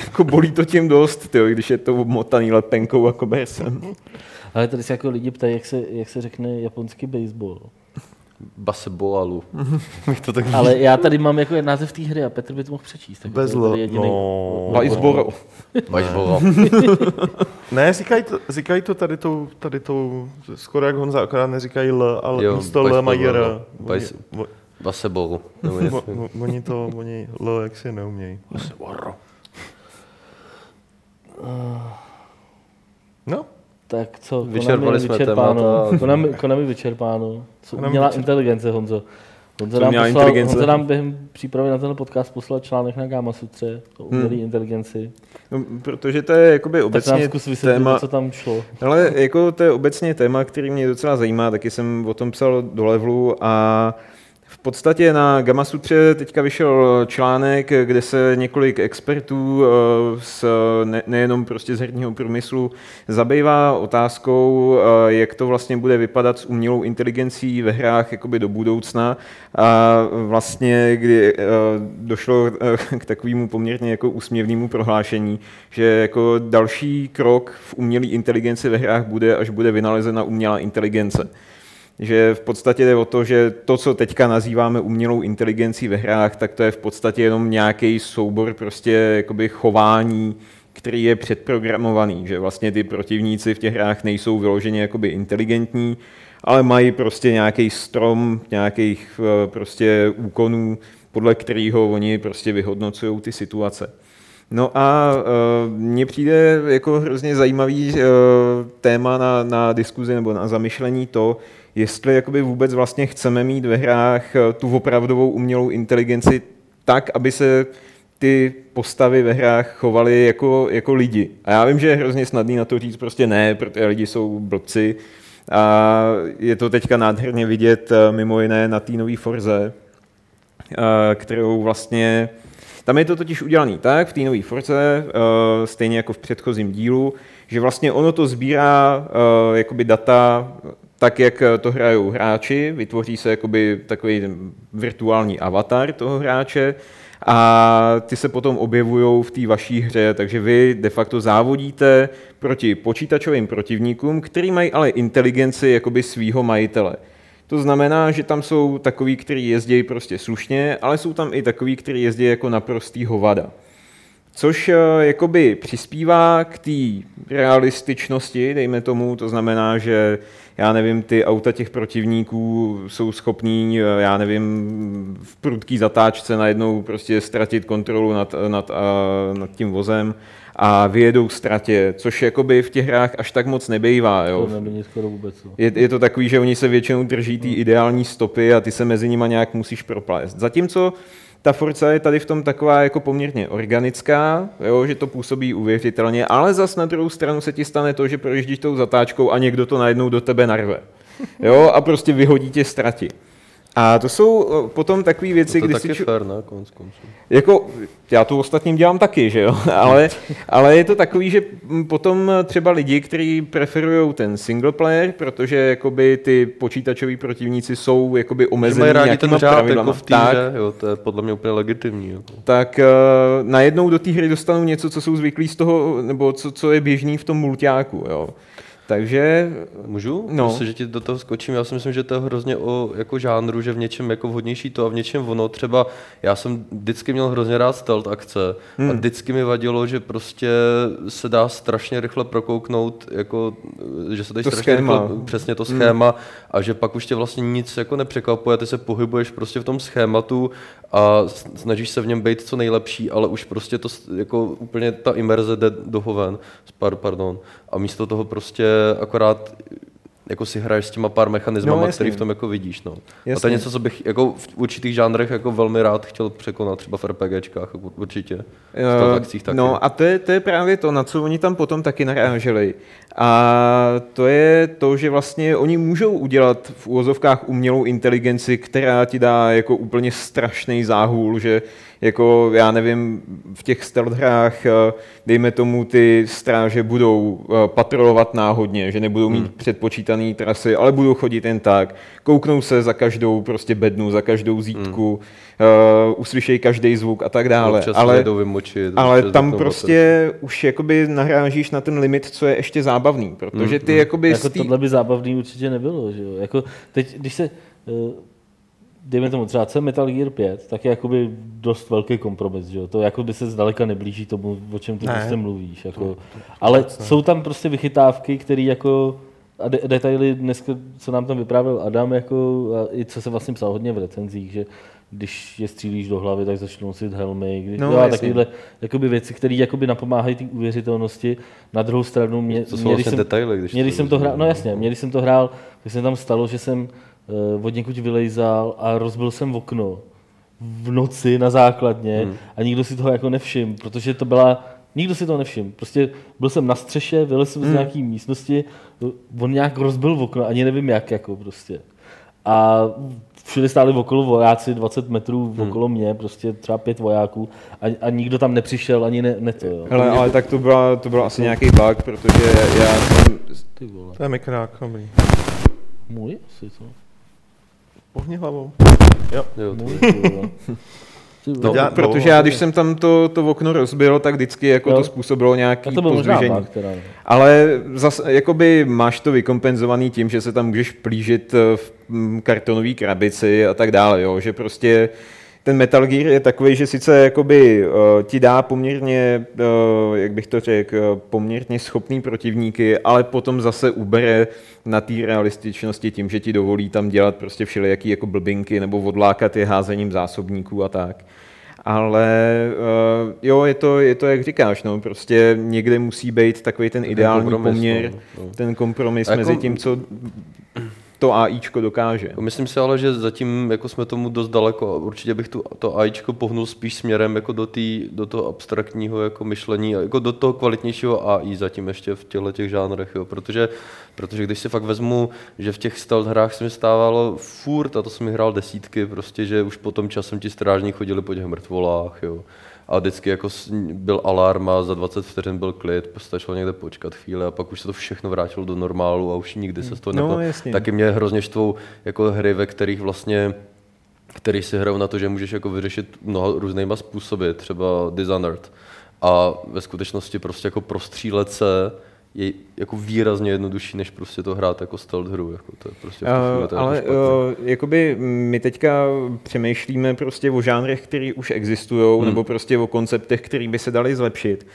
Jako bolí to tím dost, tyjo, když je to obmotaný lepenkou a kobersem. Ale tady se jako lidi ptají, jak se řekne japonský baseball. Basebolalu. Ale já tady mám jako název té hry a Petr by to mohl přečíst. Baseball. Ne, říkají to tady tou, skoro jak Honza, akorát neříkají L, ale místo L mají R. Baseball. Oni L jak si neumějí. No. Tak co, Konami vyčerpáno. Co umělá inteligence, Honzo? Honza nám během přípravy na tenhle podcast poslal článek na Gamasutře o umělé inteligenci. No, protože to je jakoby obecně téma, co tam šlo. Ale jako to je obecně téma, který mě docela zajímá, taky jsem o tom psal do levelu a v podstatě na Gamasutře teďka vyšel článek, kde se několik expertů nejenom prostě z herního průmyslu zabývá otázkou, jak to vlastně bude vypadat s umělou inteligencí ve hrách jakoby do budoucna. A vlastně kdy došlo k takovému poměrně jako úsměvnému prohlášení, že jako další krok v umělé inteligenci ve hrách bude, až bude vynalezena umělá inteligence. Že v podstatě jde o to, že to, co teďka nazýváme umělou inteligencí ve hrách, tak to je v podstatě jenom nějaký soubor prostě jakoby chování, který je předprogramovaný, že vlastně ty protivníci v těch hrách nejsou vyloženě jakoby inteligentní, ale mají prostě nějaký strom nějakých prostě úkonů, podle kterého oni prostě vyhodnocují ty situace. No a mně přijde jako hrozně zajímavý téma na diskuzi nebo na zamyšlení to, jestli jakoby vůbec vlastně chceme mít ve hrách tu opravdovou umělou inteligenci tak, aby se ty postavy ve hrách chovaly jako lidi. A já vím, že je hrozně snadný na to říct prostě ne, protože lidi jsou blbci a je to teďka nádherně vidět mimo jiné na té nový Forze, kterou vlastně... Tam je to totiž udělaný tak, v té nové Forze, stejně jako v předchozím dílu, že vlastně ono to sbírá jakoby data tak, jak to hrajou hráči, vytvoří se jakoby takový virtuální avatar toho hráče a ty se potom objevují v té vaší hře, takže vy de facto závodíte proti počítačovým protivníkům, který mají ale inteligenci jakoby svýho majitele. To znamená, že tam jsou takový, který jezdí prostě slušně, ale jsou tam i takový, který jezdí jako naprostý hovada. Což jakoby přispívá k té realističnosti, dejme tomu, to znamená, že já nevím, ty auta těch protivníků jsou schopní, já nevím, v prudký zatáčce najednou prostě ztratit kontrolu nad tím vozem a vyjedou ztratě, což jakoby v těch hrách až tak moc nebejvá. Jo? Je to takový, že oni se většinou drží ty ideální stopy a ty se mezi nima nějak musíš proplést. Zatímco ta Forza je tady v tom taková jako poměrně organická, jo, že to působí uvěřitelně, ale zas na druhou stranu se ti stane to, že projíždíš tou zatáčkou a někdo to najednou do tebe narve. Jo, a prostě vyhodí tě z trati. A to jsou potom takové věci, no to taky fair, ne? Konec. Jako, já to ostatním dělám taky, že jo? Ale je to takový, že potom třeba lidi, kteří preferují ten single player, protože jakoby ty počítačoví protivníci jsou jakoby omezení nějakýma pravidlama. Jako tak, jo, to je podle mě úplně legitimní. Jako. Tak najednou do té hry dostanou něco, co jsou zvyklí z toho, nebo co je běžný v tom mulťáku, jo. Takže můžu? No. Myslím, že ti do toho skočím. Já si myslím, že to je hrozně o jako žánru, že v něčem jako vhodnější to a v něčem ono. Třeba já jsem vždycky měl hrozně rád stealth akce a vždycky mi vadilo, že prostě se dá strašně rychle prokouknout, jako, že se tady strašně rychle, přesně to schéma a že pak už tě vlastně nic jako nepřekvapuje, ty se pohybuješ prostě v tom schématu a snažíš se v něm být co nejlepší, ale už prostě to jako úplně ta imerze jde do hoven, a místo toho prostě akorát jako si hraješ s těma pár mechanismama, no, který v tom jako vidíš. No. A to je něco, co bych jako v určitých žánrech jako velmi rád chtěl překonat, třeba v RPGčkách určitě. V akcích taky. No a to je právě to, na co oni tam potom taky naráželi. A to je to, že vlastně oni můžou udělat v úvozovkách umělou inteligenci, která ti dá jako úplně strašný záhůl, že jako já nevím, v těch stealth hrách, dejme tomu, ty stráže budou patrolovat náhodně, že nebudou mít předpočítané trasy, ale budou chodit jen tak, kouknou se za každou prostě bednu, za každou zítku, uslyšejí každý zvuk a tak dále. Ale tam prostě už jakoby nahrážíš na ten limit, co je ještě zábavný, protože ty jakoby... Jako tohle by zábavný určitě nebylo, že jo? Jako teď, když se... Dejme tomu třeba Metal Gear 5, tak je jakoby dost velký kompromis, že jo? To jako by se zdaleka neblíží tomu, o čem ty prostě mluvíš. Jako. Ale jsou tam prostě vychytávky, které jako... A detaily dneska, co nám tam vyprávěl Adam, jako, a i co se vlastně psal hodně v recenzích, že když je střílíš do hlavy, tak začnou nosit helmy, když dělá takovéhle jakoby věci, které jakoby napomáhají té uvěřitelnosti. Na druhou stranu mě... To jsou vlastně detaily, když jsem to hrál. No jasně, když jsem to hrál, tak se tam stalo, že jsem od někud vylejzal a rozbil jsem okno v noci na základně a nikdo si toho jako nevšiml, protože to byla... Nikdo si toho nevšiml. Prostě byl jsem na střeše, vylez jsem z nějaký místnosti, on nějak rozbil okno, ani nevím jak jako prostě. A všude stáli okolo vojáci, 20 metrů okolo mě, prostě třeba 5 vojáků a nikdo tam nepřišel, ani ne to. Jo. Hele, ale tak to byl asi nějaký bug, protože já jsem... Ty vole. To je mikrák, dobrý. Můj asi to. Pohni hlavou. Jo, No, protože já, když jsem tam to okno rozbil, tak vždycky jako to způsobilo nějaké pozdvižení. Ale zase, jakoby máš to vykompenzovaný tím, že se tam můžeš plížit v kartonové krabici a tak dále, jo? Že prostě ten Metal Gear je takový, že sice jakoby ti dá poměrně, jak bych to řekl, poměrně schopný protivníky, ale potom zase ubere na té realističnosti tím, že ti dovolí tam dělat prostě všelijaký jako blbinky nebo odlákat je házením zásobníků a tak. Ale jo, je to jak říkáš, no, prostě někde musí být takový ten ideální poměr, ten kompromis jako... mezi tím, co... to AIčko dokáže. Myslím si ale, že zatím jako jsme tomu dost daleko. Určitě bych to AIčko pohnul spíš směrem jako do toho abstraktního jako myšlení, jako do toho kvalitnějšího AI zatím ještě v těchto žánrech. Jo. Protože když si fakt vezmu, že v těch stealth hrách se mi stávalo furt, a to jsem hrál desítky, prostě, že už potom časem ti strážní chodili po těch mrtvolách. Jo. A vždycky jako byl alarm a za 20 vteřin byl klid, stačilo někde počkat chvíli a pak už se to všechno vrátilo do normálu a už nikdy se z toho Taky mě hrozně štvou jako hry, ve kterých vlastně, který si hrajou na to, že můžeš jako vyřešit mnoha různýma způsoby, třeba Dishonored. A ve skutečnosti prostě jako prostřílet se je jako výrazně jednodušší, než prostě to hrát jako stealth hru. Jako to je prostě ale jakoby my teďka přemýšlíme prostě o žánrech, které už existují, nebo prostě o konceptech, které by se daly zlepšit.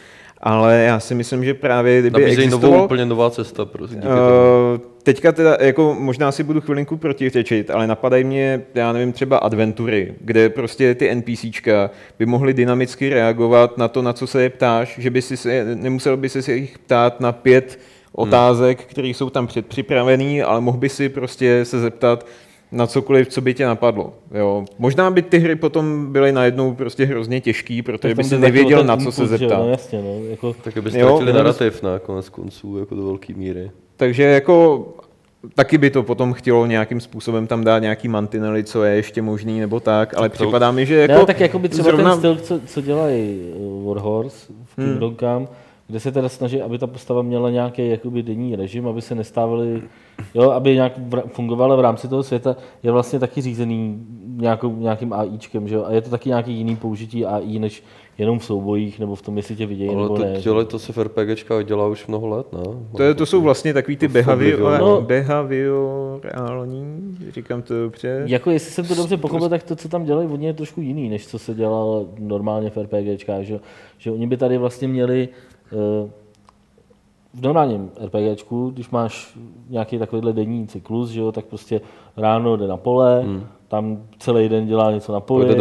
Ale já si myslím, že právě kdyby existovalo... Nabízejí úplně nová cesta. Prostě, díky tomu. Teďka teda, jako možná si budu chvilinku protiřečit, ale napadají mě, já nevím, třeba adventury, kde prostě ty NPCčka by mohly dynamicky reagovat na to, na co se je ptáš, že by si nemusel by se jich ptát na 5 otázek, které jsou tam předpřipravený, ale mohl by si prostě se zeptat na cokoliv, co by tě napadlo. Jo. Možná by ty hry potom byly najednou prostě hrozně těžký, protože by se nevěděl, na co se zeptat. No, jasně, no. Jako... Tak by ztratili narrativ na konec konců, jako do velké míry. Takže jako taky by to potom chtělo nějakým způsobem tam dát nějaký mantinely, co je ještě možný nebo tak, ale připadá mi, že jako... Ne, tak jako by třeba zrovna... ten styl, co dělají Warhorse v Kingdom Come, kde se teda snaží, aby ta postava měla nějaký jakoby denní režim, aby se nestávali, jo, aby nějak fungovala v rámci toho světa, je vlastně taky řízený nějakým AIčkem, že jo, a je to taky nějaký jiný použití AI, než jenom v soubojích, nebo v tom, jestli tě vidějí, ale nebo to ne. Ale to se v RPGčkách dělá už mnoho let, ne? To jsou vlastně takový ty behaviorální, říkám to dobře. Jako jestli jsem to dobře pochopil, tak to, co tam dělají, od něj je trošku jiný, než co se dělalo normálně v RPGčkách, že oni by tady vlastně měli v normálním RPGčku, když máš nějaký takovýhle denní cyklus, že jo, tak prostě ráno jde na pole, tam celý den dělá něco na poli,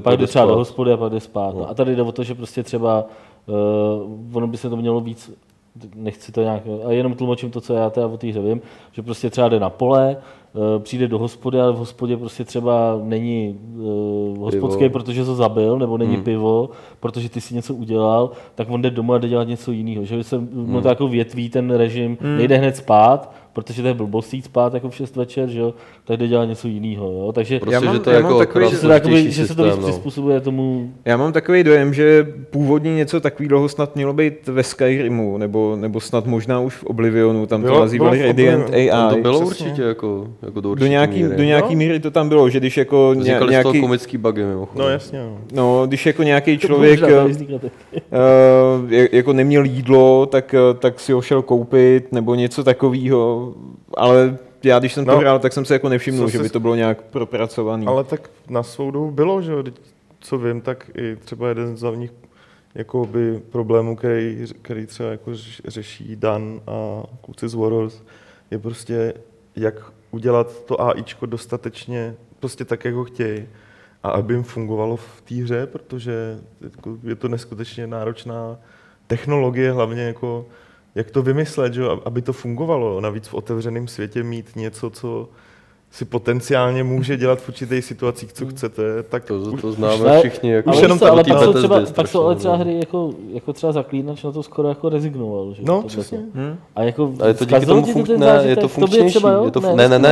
pak jde třeba do hospody a pak jde spát. No. A tady jde o to, že prostě třeba ono by se to mělo víc, nechci to nějak, a jenom tlumočím to, co já teda o té hře vím, že prostě třeba jde na pole, přijde do hospody, ale v hospodě prostě třeba není hospodský, protože to zabil, nebo není pivo, protože ty si něco udělal, tak on jde domů a jde dělat něco jiného. Že se to jako větví ten režim, nejde hned spát, protože to je blbost jít spát jako v 6 večer, že jo, tak jde dělat něco jiného. Takže prostě, že to je jako takový, že se to víc přizpůsobuje tomu... Já mám takový dojem, že původně něco takového snad mělo být ve Skyrimu, nebo snad možná už v Oblivionu, tam to nazývali Radiant AI. To bylo určitě jako do nějaký míry to tam bylo, že když jako nějaký to komický bugy mimochodem. No jasně. No, když jako nějaký člověk jako neměl jídlo, tak si ho šel koupit nebo něco takového, ale já když jsem to hrál, tak jsem se jako nevšiml, že by to bylo nějak propracovaný. Ale tak na svou dobu bylo, že co vím, tak i třeba jeden z hlavních jako by problémů, který třeba jako řeší Dan a kluci z Warhorse, je prostě jak udělat to AIčko dostatečně, prostě tak, jak ho chtějí. A aby jim fungovalo v té hře, protože je to neskutečně náročná technologie, hlavně jako, jak to vymyslet, že? Aby to fungovalo. Navíc v otevřeném světě mít něco, co si potenciálně může dělat v určitých situacích, co chcete, tak to známe všichni. Jako už jenom tak o té BTSD. Pak jsou ale třeba hry, jako třeba Zaklínač na to skoro jako rezignoval. Že? No, přesně. A jako je to díky tomu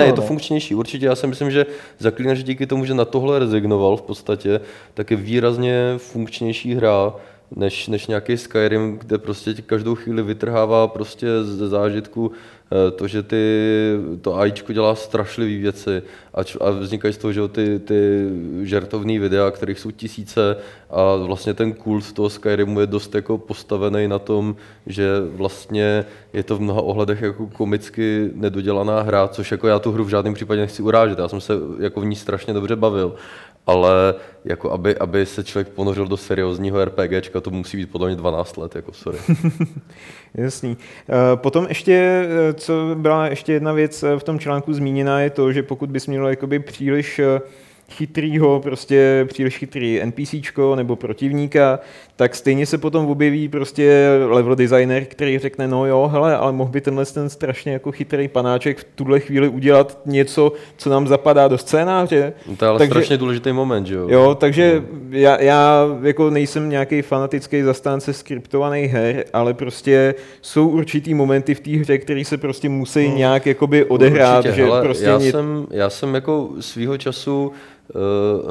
je to funkčnější. Určitě, já si myslím, že Zaklínač díky tomu, že na tohle rezignoval v podstatě, tak je výrazně funkčnější hra, než nějaký Skyrim, kde prostě každou chvíli vytrhává prostě ze zážitku to, že to AIčko dělá strašlivý věci a vznikají z toho, že ty žertovný videa, kterých jsou tisíce a vlastně ten kult toho Skyrimu je dost jako postavený na tom, že vlastně je to v mnoha ohledech jako komicky nedodělaná hra, což jako já tu hru v žádném případě nechci urážet, já jsem se jako v ní strašně dobře bavil, ale jako aby se člověk ponořil do seriózního RPGčka, to musí být podle mě 12 let, jako sorry. Jasný. Potom ještě, co byla ještě jedna věc v tom článku zmíněná, je to, že pokud bys měl jakoby příliš chytrý NPCčko nebo protivníka, tak stejně se potom objeví prostě level designer, který řekne, no jo, hele, ale mohl by ten strašně jako chytrý panáček v tuhle chvíli udělat něco, co nám zapadá do scénáře. To je ale strašně důležitý moment, že jo? Jo, takže já jako nejsem nějaký fanatický zastánce skriptovaných her, ale prostě jsou určitý momenty v té hře, které se prostě musí nějak jakoby odehrát. Určitě, že prostě já jsem jako svýho času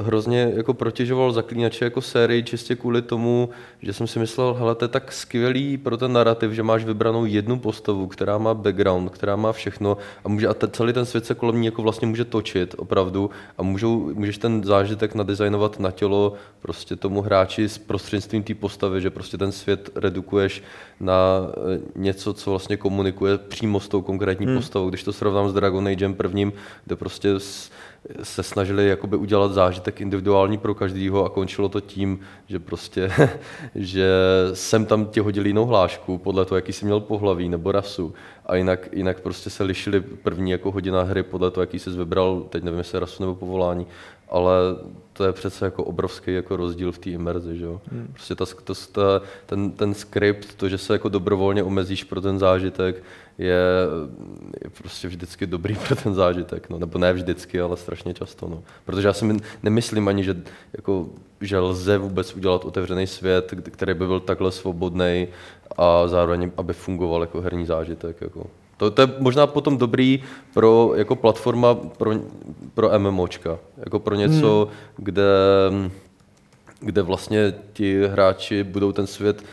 hrozně jako protěžoval Zaklínače jako sérii čistě kvůli tomu, že jsem si myslel, hele, to je tak skvělý pro ten narrativ, že máš vybranou jednu postavu, která má background, která má všechno a může a celý ten svět se kolem ní jako vlastně může točit opravdu a můžeš ten zážitek nadizajnovat na tělo prostě tomu hráči s prostřednictvím té postavy, že prostě ten svět redukuješ na něco, co vlastně komunikuje přímo s tou konkrétní postavou. Když to srovnám s Dragon Agem prvním, kde prostě se snažili jakoby udělat zážitek individuální pro každýho a končilo to tím, že prostě, že sem tam ti hodili jinou hlášku podle toho, jaký jsi měl pohlaví nebo rasu a jinak prostě se lišili první jako hodina hry podle toho, jaký jsi vybral, teď nevím, jestli rasu nebo povolání, ale to je přece jako obrovský jako rozdíl v té imerzi, že jo. Prostě ten skript, to, že se jako dobrovolně omezíš pro ten zážitek, je prostě vždycky dobrý pro ten zážitek, no. Nebo ne vždycky, ale strašně často, no. Protože já si nemyslím ani, že lze vůbec udělat otevřený svět, který by byl takhle svobodný a zároveň, aby fungoval jako herní zážitek, jako. To je možná potom dobrý pro jako platforma pro MMOčka, jako pro něco, kde vlastně ti hráči budou ten svět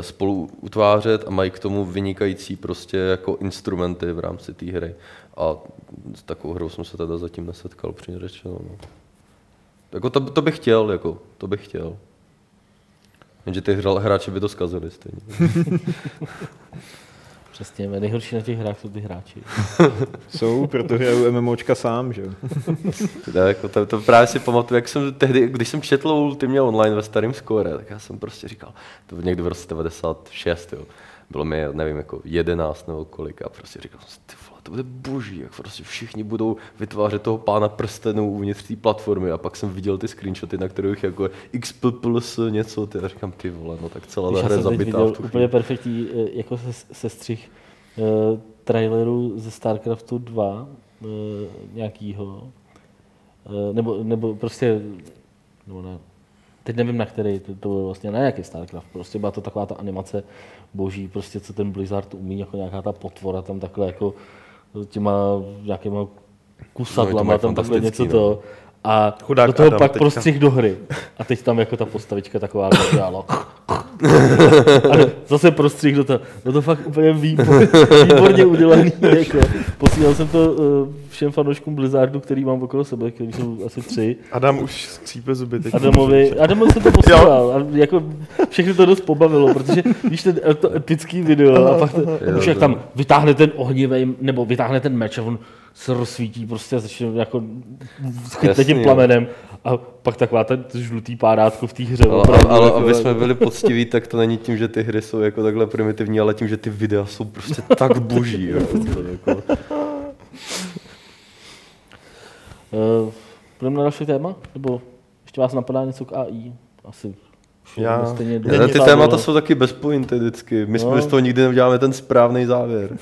spolu utvářet a mají k tomu vynikající prostě jako instrumenty v rámci té hry. A s takovou hrou jsem se teda zatím nesetkal, přímě řečeno, no. Jako to bych chtěl, jako to bych chtěl. Jenže ty hráči by to zkazili stejně. Přesně, nejhorší na těch hrách jsou ty hráči. Jsou, protože hraju MMOčka sám, že jo? Jako to právě si pamatuju, jak jsem tehdy, když jsem četl Ultima online ve starém Score, tak já jsem prostě říkal, to někdy v roce 96, jo. Bylo mi, nevím, jako 11 nebo kolik a prostě říkal jsem, ty vole, to bude boží, jak prostě všichni budou vytvářet toho pána prstenů uvnitř té platformy a pak jsem viděl ty screenshoty, na kterých jako XPPLS něco, ty a říkám, ty vole, no tak celá ta hra je zabitá. Já jsem úplně perfektní jako sestřih traileru ze StarCraftu 2 nějakýho, nebo prostě, nebo ne. Teď nevím, na který to bylo vlastně, na nějaký StarCraft, prostě byla to taková ta animace boží, prostě co ten Blizzard umí, jako nějaká ta potvora tam takhle jako těma nějakýma kusadlama, no, tam takhle něco ne? To. A chudák do toho Adam, pak teďka prostřih do hry. A teď tam jako ta postavička taková vyhrála. A zase prostřih do toho. No to fakt úplně výborně udělaný. Jako. Posílal jsem to všem fanouškům Blizzardu, který mám okolo sebe, který jsou asi 3. Adam už skřípe zuby teď. Adamovi jsem to posílal. A jako všechny to dost pobavilo, protože víš ten to epický video a pak už jak tam vytáhne ten ohnivej, nebo vytáhne ten meč a on se rozsvítí prostě a začne jako chytne tím plamenem a pak taková ten žlutý párátko v té hře. Ale aby jsme byli poctiví, tak to není tím, že ty hry jsou jako takhle primitivní, ale tím, že ty videa jsou prostě tak boží. Jako. Půjdeme na další téma? Nebo ještě vás napadá něco k AI? Asi. Ale ty témata jsou taky bez pointy vždycky. My jsme z toho nikdy neuděláme ten správný závěr.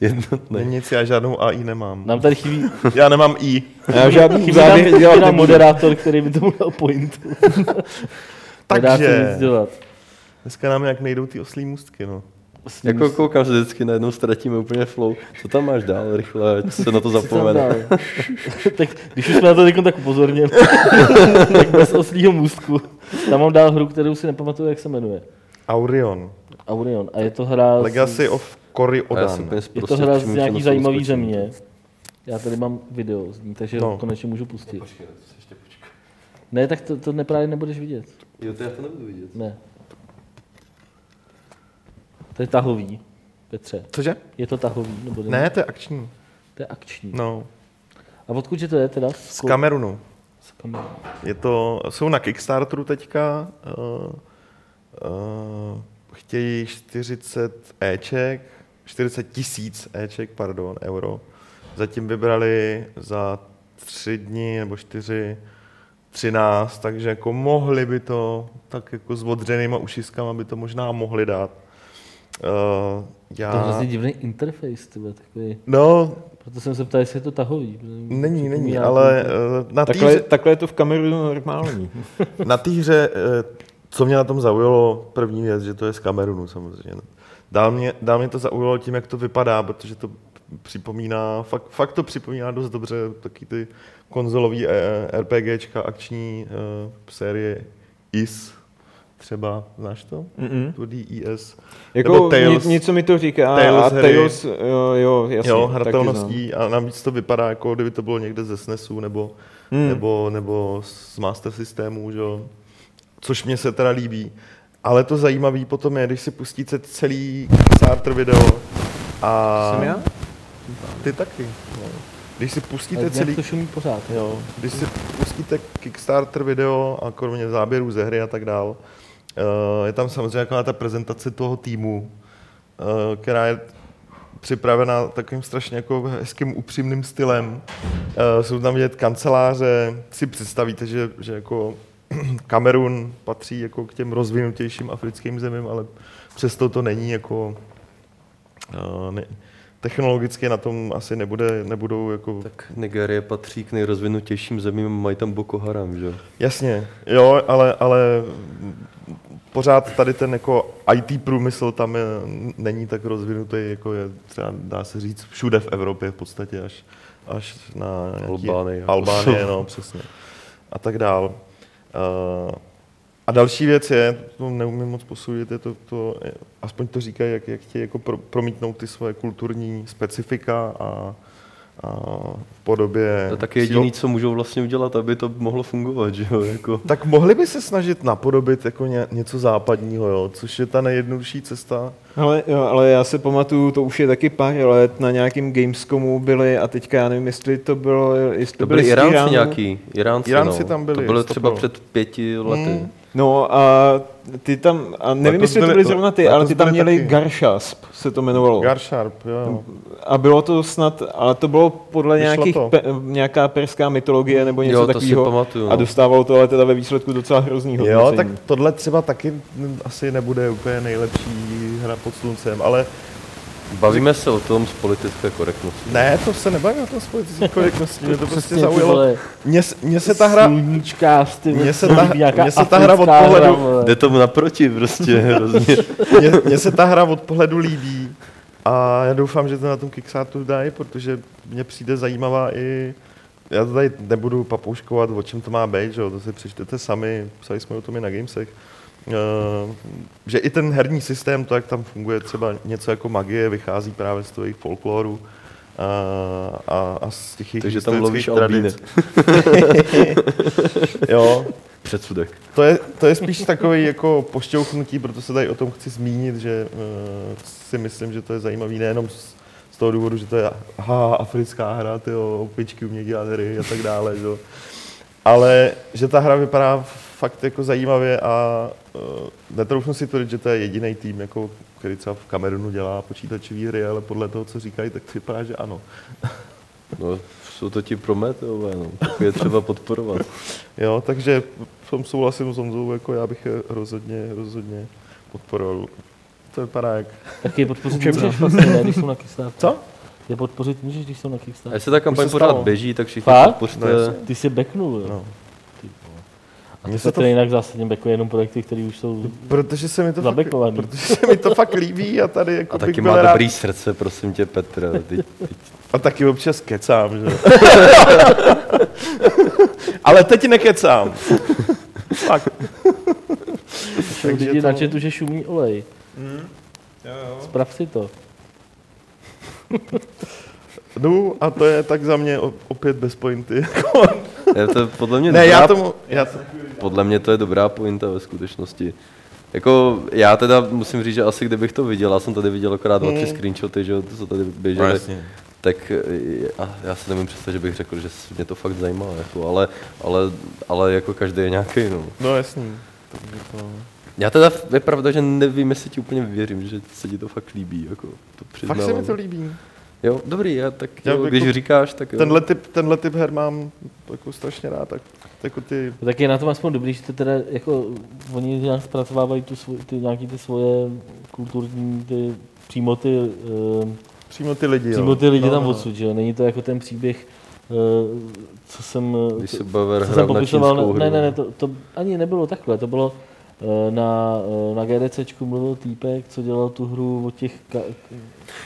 Jednotný. Nic, já žádnou AI nemám. Nám tady chybí. Já nemám I. Já žádný závěr dělám moderátor, který by tomu dal pointu. Takže dneska nám nějak nejdou ty oslí můstky, no. Jako koukám, že vždycky najednou ztratíme úplně flow. Co tam máš dál rychle, ať se na to zapomene. Tak když už jsme na to teď tak upozornili, tak bez oslího můstku. Tam mám dál hru, kterou si nepamatuju, jak se jmenuje. Aurion. A je to hra Legacy of Korriodan. Je to hra z nějaký zajímavý země. Já tady mám video z ní, takže konečně můžu pustit. Ne, tak to právě nebudeš vidět. Jo, to já to nebudu vidět. Ne. To je tahový, Petře. Cože? Je to tahový? Nebo ne, to je akční. To je akční. No. A odkud je to je teda? Z Kamerunu. Je to, jsou na Kickstarteru teďka, chtějí 40 tisíc Eček, pardon, euro. Zatím vybrali za 3 dny nebo 4 13, takže jako mohli by to tak jako s odřenýma ušiskama by to možná mohli dát. To je hrozně divný interface, tyhle, takový. No. Proto jsem se ptal, jestli je to tahový. Není, ale na takhle, takhle je to v Kamerunu normální. Na té hře, co mě na tom zaujalo, první věc, že to je z Kamerunu samozřejmě. Dál mě to zaujalo tím, jak to vypadá, protože to připomíná, fakt to připomíná dost dobře taky ty konzolový RPGčka, akční série IS. Třeba, znáš to? Tudy IS. Jako Tales, něco mi to říká. Tales, a Tales jo, jasně. Jo, hratelností a navíc to vypadá, jako kdyby to bylo někde ze SNESu nebo z Master systému, že? Což mě se teda líbí. Ale to zajímavé potom je, když si pustíte celý Kickstarter video a... Jsem já? Ty taky. No. Když si pustíte celý... pořád. Jo. Když si pustíte Kickstarter video a kromě záběrů ze hry a tak dál, je tam samozřejmě taková ta prezentace toho týmu, která je připravená takovým strašně jako hezkým upřímným stylem. Jsou tam vidět kanceláře, si představíte, že jako Kamerun patří jako k těm rozvinutějším africkým zemím, ale přesto to není jako... Ne, technologicky na tom asi nebudou jako... Tak Nigérie patří k nejrozvinutějším zemím, mají tam Boko Haram, že? Jasně, jo, ale pořád tady ten jako IT průmysl tam není tak rozvinutý, jako je třeba, dá se říct, všude v Evropě v podstatě, až na Albánie, no, přesně. A tak dál. A další věc je, to neumím moc posoudit, je to aspoň to říkají, jak ti jako promítnou ty svoje kulturní specifika a v podobě... To tak je jediný, co můžou vlastně udělat, aby to mohlo fungovat, že jo? Jako. Tak mohli by se snažit napodobit jako něco západního, jo? Což je ta nejjednodušší cesta. Ale já se pamatuju, to už je taky pár let, na nějakým Gamescomu byli a teďka já nevím, jestli to bylo... Jestli to byli Iránci nějaký. Iránci no. Tam byli. To bylo třeba před 5 lety. No a ty tam, a nevím, jestli to byly zrovna ty, ale ty tam měli taky. Garšasp, se to jmenovalo. Garšasp, jo. A bylo to snad, ale to bylo podle nějaká perská mytologie nebo něco takového. A dostávalo to ale teda ve výsledku docela hrozný hodnocení. Jo, tak tohle třeba taky asi nebude úplně nejlepší hra pod sluncem, ale... Bavíme se o tom z politické korektnosti. Ne, to se nebavíme o tom z politické korektnosti. Mě to prostě zaujalo. Mně se ta hra... Sluníčkář, ty mně se ta hra od pohledu... Vole. Jde tomu naproti prostě hrozně. Mně se ta hra od pohledu líbí. A já doufám, že to na tom Kickstarteru dají, protože mně přijde zajímavá i... Já to tady nebudu papouškovat, o čem to má být, že jo? To si přečtete sami. Psali jsme o tom i na Gamesech. Že i ten herní systém, to jak tam funguje třeba něco jako magie, vychází právě z toho jejich folkloru a z těch jejich historických tradic. Jo. Předsudek. To je spíš takový jako pošťouchnutí, proto se tady o tom chci zmínit, že si myslím, že to je zajímavý nejenom z toho důvodu, že to je africká hra, tyjo, opičky umějí dělat hry a tak dále, jo. Ale že ta hra vypadá fakt jako zajímavě a netroufnu si tvrdit, že to je jediný tým, jako, který třeba v Kamerunu dělá počítačové hry, ale podle toho, co říkají, tak to vypadá, že ano. No, jsou to ti Prometeové, no. Tak je třeba podporovat. Jo, takže v tom souhlasím s Honzou, jako já bych je rozhodně podporoval. To vypadá jak... Tak je podpořit můžeš vlastně, ne, když jsou na Kickstarteru. Co? Je podpořit můžeš, když jsou na Kickstarteru. Jestli ta kampaň pořád běží, tak všichni podpořte. Ty jsi backnul, jo? No. A to se to jinak zásadně backuje jenom projekty, které už jsou zabekované. Protože se mi to fakt líbí a tady jako... A taky má dobrý srdce, prosím tě, Petr. A taky občas kecám, že? Ale teď nekecám. Tak. Lidi načetu, že šumí olej. Sprav si to. No a to je tak za mě opět bez pointy. To podle mě podle mě to je dobrá pointa ve skutečnosti. Jako já teda musím říct, že asi kdybych to viděl, já jsem tady viděl akorát 2-3 screenshoty, že jo, to co tady běžely. Vlastně. Tak já se nemůžu představit, že bych řekl, že mě to fakt zajímá, jako, ale jako každý je nějaký, no. No jasný. Já teda je pravda, že nevím, jestli ti úplně věřím, že se ti to fakt líbí, jako to přiznám. Fakt se mi to líbí. Jo, dobrý, já tak jo, když jako říkáš, tak jo. Tenhle typ her mám jako strašně rád, tak jako ty... Tak je na tom aspoň dobrý, že to teda jako oni nějak zpracovávají ty svoje kulturní, přímo ty lidi tam odsud, že jo. Není to jako ten příběh, co jsem popisoval. Ne, to ani nebylo takhle, to bylo... Na GDCčku mluvil týpek, co dělal tu hru o těch...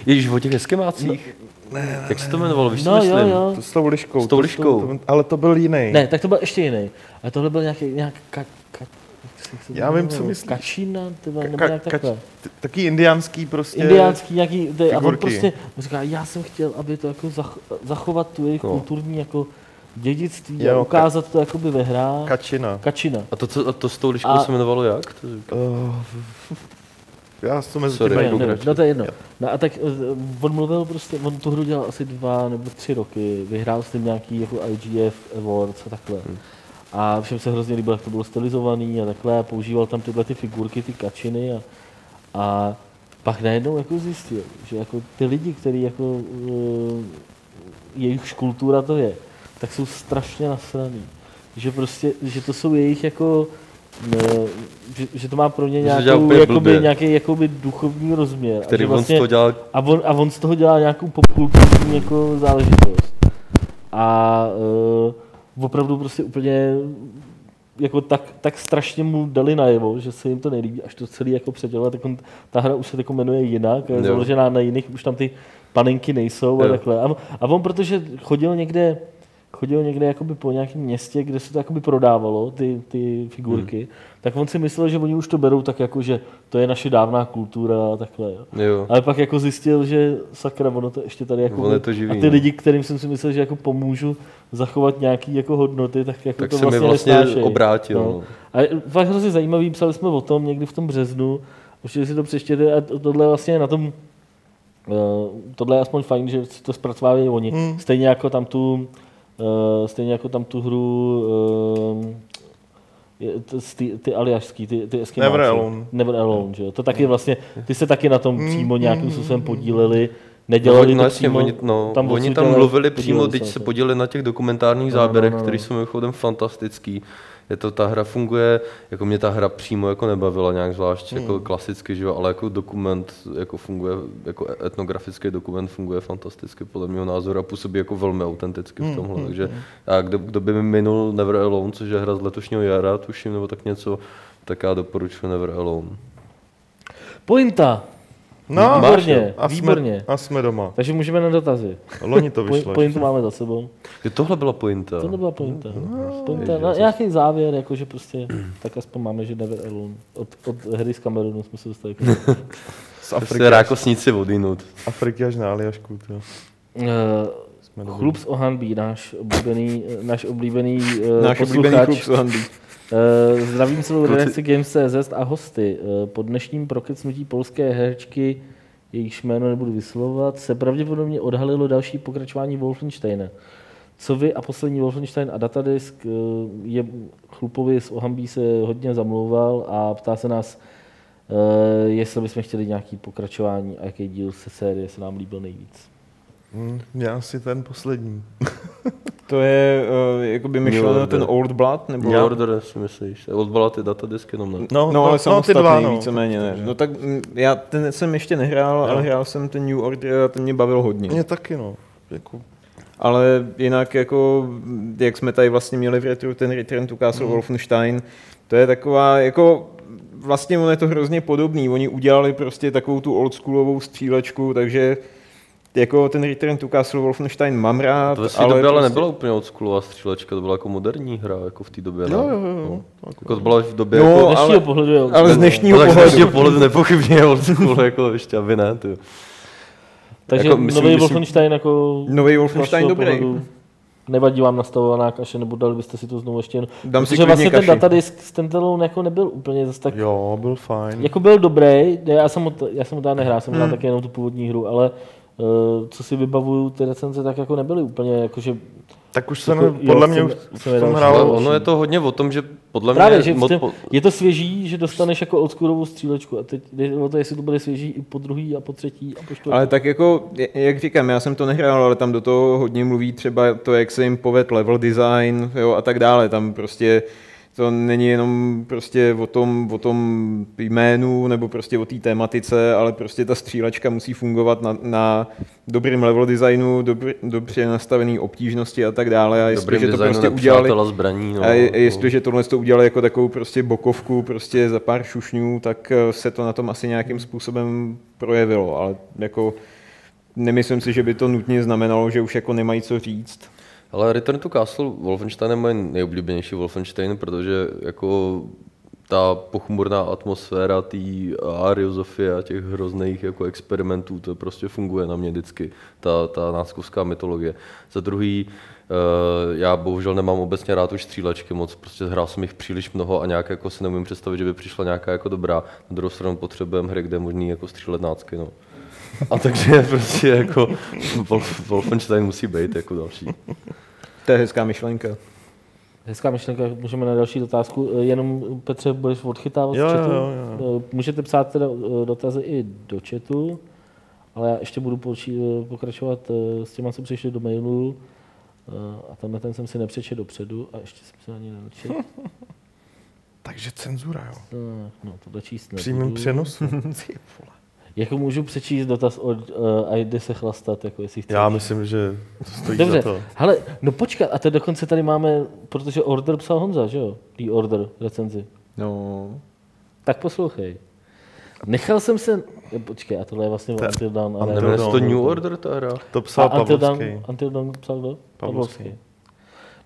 Ježíš, o těch eskimácích? Ne, jak se to jmenovalo? Víš, no, jo. To s tou liškou. Ale to byl jiný. Ne, tak to byl ještě jiný. A tohle byl nějaký, já vím, co myslíš. Kačina, nebo nějak takové. Taky indiánský prostě. Indiánský nějaký, a on prostě říká, já jsem chtěl, aby to jako zachovat tu jejich kulturní jako dědictví, jo, a ukázat to jakoby ve hrách. Kačina. A to s tou liškou se jmenovalo jak? Já jsem mezi tím nejdu. No to je jedno. No a tak on mluvil prostě, on tu hru dělal asi 2 nebo 3 roky, vyhrál s tím nějaký jako IGF Awards a takhle. A všem se hrozně líbilo, jak to bylo stylizovaný a takhle, používal tam tyhle ty figurky, ty kačiny a pak najednou jako zjistil, že jako ty lidi, který jako jejich kultura to je, tak jsou strašně nasraný, že prostě, že to jsou jejich jako, že to má pro ně nějakou, jakoby, nějaký jakoby duchovní rozměr. Který a, vlastně, on z toho dělal... a on z toho dělal nějakou popkulturní jako záležitost. A opravdu prostě úplně jako tak strašně mu dali najevo, že se jim to nelíbí, až to celý jako předělal. Tak ta hra už se tak jmenuje jinak, je založená na jiných, už tam ty panenky nejsou a takhle. A on, protože chodil někde jakoby po nějakém městě, kde se to jakoby prodávalo, ty figurky, tak on si myslel, že oni už to berou tak jako, že to je naše dávná kultura a takhle. Jo. Ale pak jako zjistil, že sakra, ono to ještě tady jako... Je to živý, a ty lidi, kterým jsem si myslel, že jako pomůžu zachovat nějaké jako hodnoty, tak jako tak to vlastně nesnášejí. Tak se mi vlastně obrátil. No. A je fakt hrozně zajímavý, psali jsme o tom někdy v tom březnu, určitě si to přečtěte a tohle vlastně na tom... Tohle je aspoň fajn, že to zpracovávají oni. Stejně jako tam tu hru ty aljašský, ty eskimáci. Never Alone, že jo. To taky vlastně, ty se taky na tom přímo nějakým způsobem podíleli, nedělali to přímo. Oni tam mluvili přímo, teď se podíleli na těch dokumentárních záběrech, které jsou mimochodem fantastický. Je to, ta hra funguje, jako mě ta hra přímo jako nebavila nějak zvlášť, jako klasicky, že jo, ale jako dokument, jako funguje, jako etnografický dokument funguje fantasticky podle mého názoru a působí jako velmi autenticky v tomhle, takže a kdo by mi minul Never Alone, což je hra z letošního jara, tuším, nebo tak něco, tak já doporučuji Never Alone. Pointa! No, výborně. A jsme doma. Takže můžeme na dotazy. Loni to vyšlo. Pointu máme za sebou. Tohle byla pointa. No, nějaký závěr, jakože prostě, tak aspoň máme, že Never Alone. Od hry z Kamerunu jsme se dostali. Z Afriky. Rákosníci vody nut. Afriky až na Aljašku. Chlup z Ohanbí, náš oblíbený posluchač. Chlup z Ohanbí. Zdravím celou redakci Games.cz a hosty. Po dnešním prokecnutí polské herečky, jejichž jméno nebudu vyslovovat, se pravděpodobně odhalilo další pokračování Wolfensteina. Co vy a poslední Wolfenstein a datadisk, je Chlupovi z Ohambí se hodně zamlouval a ptá se nás, jestli bychom chtěli nějaké pokračování a jaký díl se série se nám líbil nejvíc. Já asi ten poslední. To je, jakoby myšlo na ten Old Blood, nebo... New Order, si myslíš. Old Blood je datadisk jenom ne. No, ale samostatný, ty dva, víceméně ne. No tak já ten jsem ještě nehrál, ale hrál jsem ten New Order a ten mě bavil hodně. Mě taky, no. Jako... Ale jinak, jako, jak jsme tady vlastně měli v retru, ten Return to Castle Wolfenstein, to je taková, jako... Vlastně on je to hrozně podobný. Oni udělali prostě takovou tu oldschoolovou střílečku, takže... Jako ten Return to Castle Wolfenstein mám rád, to ale... Době, ale nebyla úplně oldschoolová střílečka, to byla jako moderní hra, jako v té době. Jo. Jako to byla v době... No, jako, z dnešního pohledu nepochybně je oldschool, jako ještě, aby ne, ty. Takže jako, nový Wolfenstein dobrý. Nevadí vám nastavovaná kaše, nebo dali byste si to znovu ještě jenom. Protože vlastně kaši. Ten datadisk standalone jako nebyl úplně zase tak... Jo, byl fajn. Jako byl dobrý, já jsem ho tady nehrál, jsem hrál taky jenom tu původní hru, ale... co si vybavuju, ty recenze tak jako nebyly úplně, jakože... Tak už jsem, jako, podle mě, jsem hrál. Ono je to hodně o tom, že podle mě... Právě, že je to svěží, že dostaneš jako oldschoolovou střílečku a teď o to, jestli to bude svěží i po druhý a po třetí a po čtvrtý. Ale tak jako, jak říkám, já jsem to nehrál, ale tam do toho hodně mluví třeba to, jak se jim povedl level design, jo, a tak dále, tam prostě... To není jenom prostě o tom jménu nebo prostě o té tematice, ale prostě ta střílačka musí fungovat na dobrým level designu, dobře nastavený obtížnosti a tak dále. A jestliže to prostě udělali zbraní, no, a jestliže tohle to udělali jako takovou prostě bokovku prostě za pár šušňů, tak se to na tom asi nějakým způsobem projevilo, ale jako nemyslím si, že by to nutně znamenalo, že už jako nemají co říct. Ale Return to Castle Wolfenstein je moje nejoblíbenější Wolfenstein, protože jako ta pochmurná atmosféra té ariozofie a těch hrozných jako experimentů, to prostě funguje na mě vždycky, ta náskovská mytologie. Za druhý, já bohužel nemám obecně rád už střílečky moc, prostě hrál jsem jich příliš mnoho a nějak jako si neumím představit, že by přišla nějaká jako dobrá. Na druhou stranu potřebujeme hry, kde je možný jako střílet nácky, no. A takže prostě jako Wolfenstein musí být jako další. To je hezká myšlenka. Hezká myšlenka, můžeme na další otázku. Jenom, Petře, budeš odchytávat z chatu? Jo. Můžete psát teda dotazy i do chatu, ale já ještě budu pokračovat s těma, co přišli do mailu. A tenhle ten jsem si nepřečet dopředu a ještě jsem si na něj nedočet. Takže cenzura, jo? No, tohle číst nebudu. Přímým přenosem. Jako můžu přečíst dotaz od a jde se chlastat, jako jestli chceš. Já myslím, že to stojí dobře, za to. Hele, no počkat, a to dokonce tady máme, protože Order psal Honza, že jo? The Order recenzi. No. Tak poslouchej. Nechal jsem se... Počkej, a tohle je vlastně Until Dawn. A nevěděl jsi to New Order, ta hra? To psal Pavlovský. Until Dawn psal kdo? Pavlovský.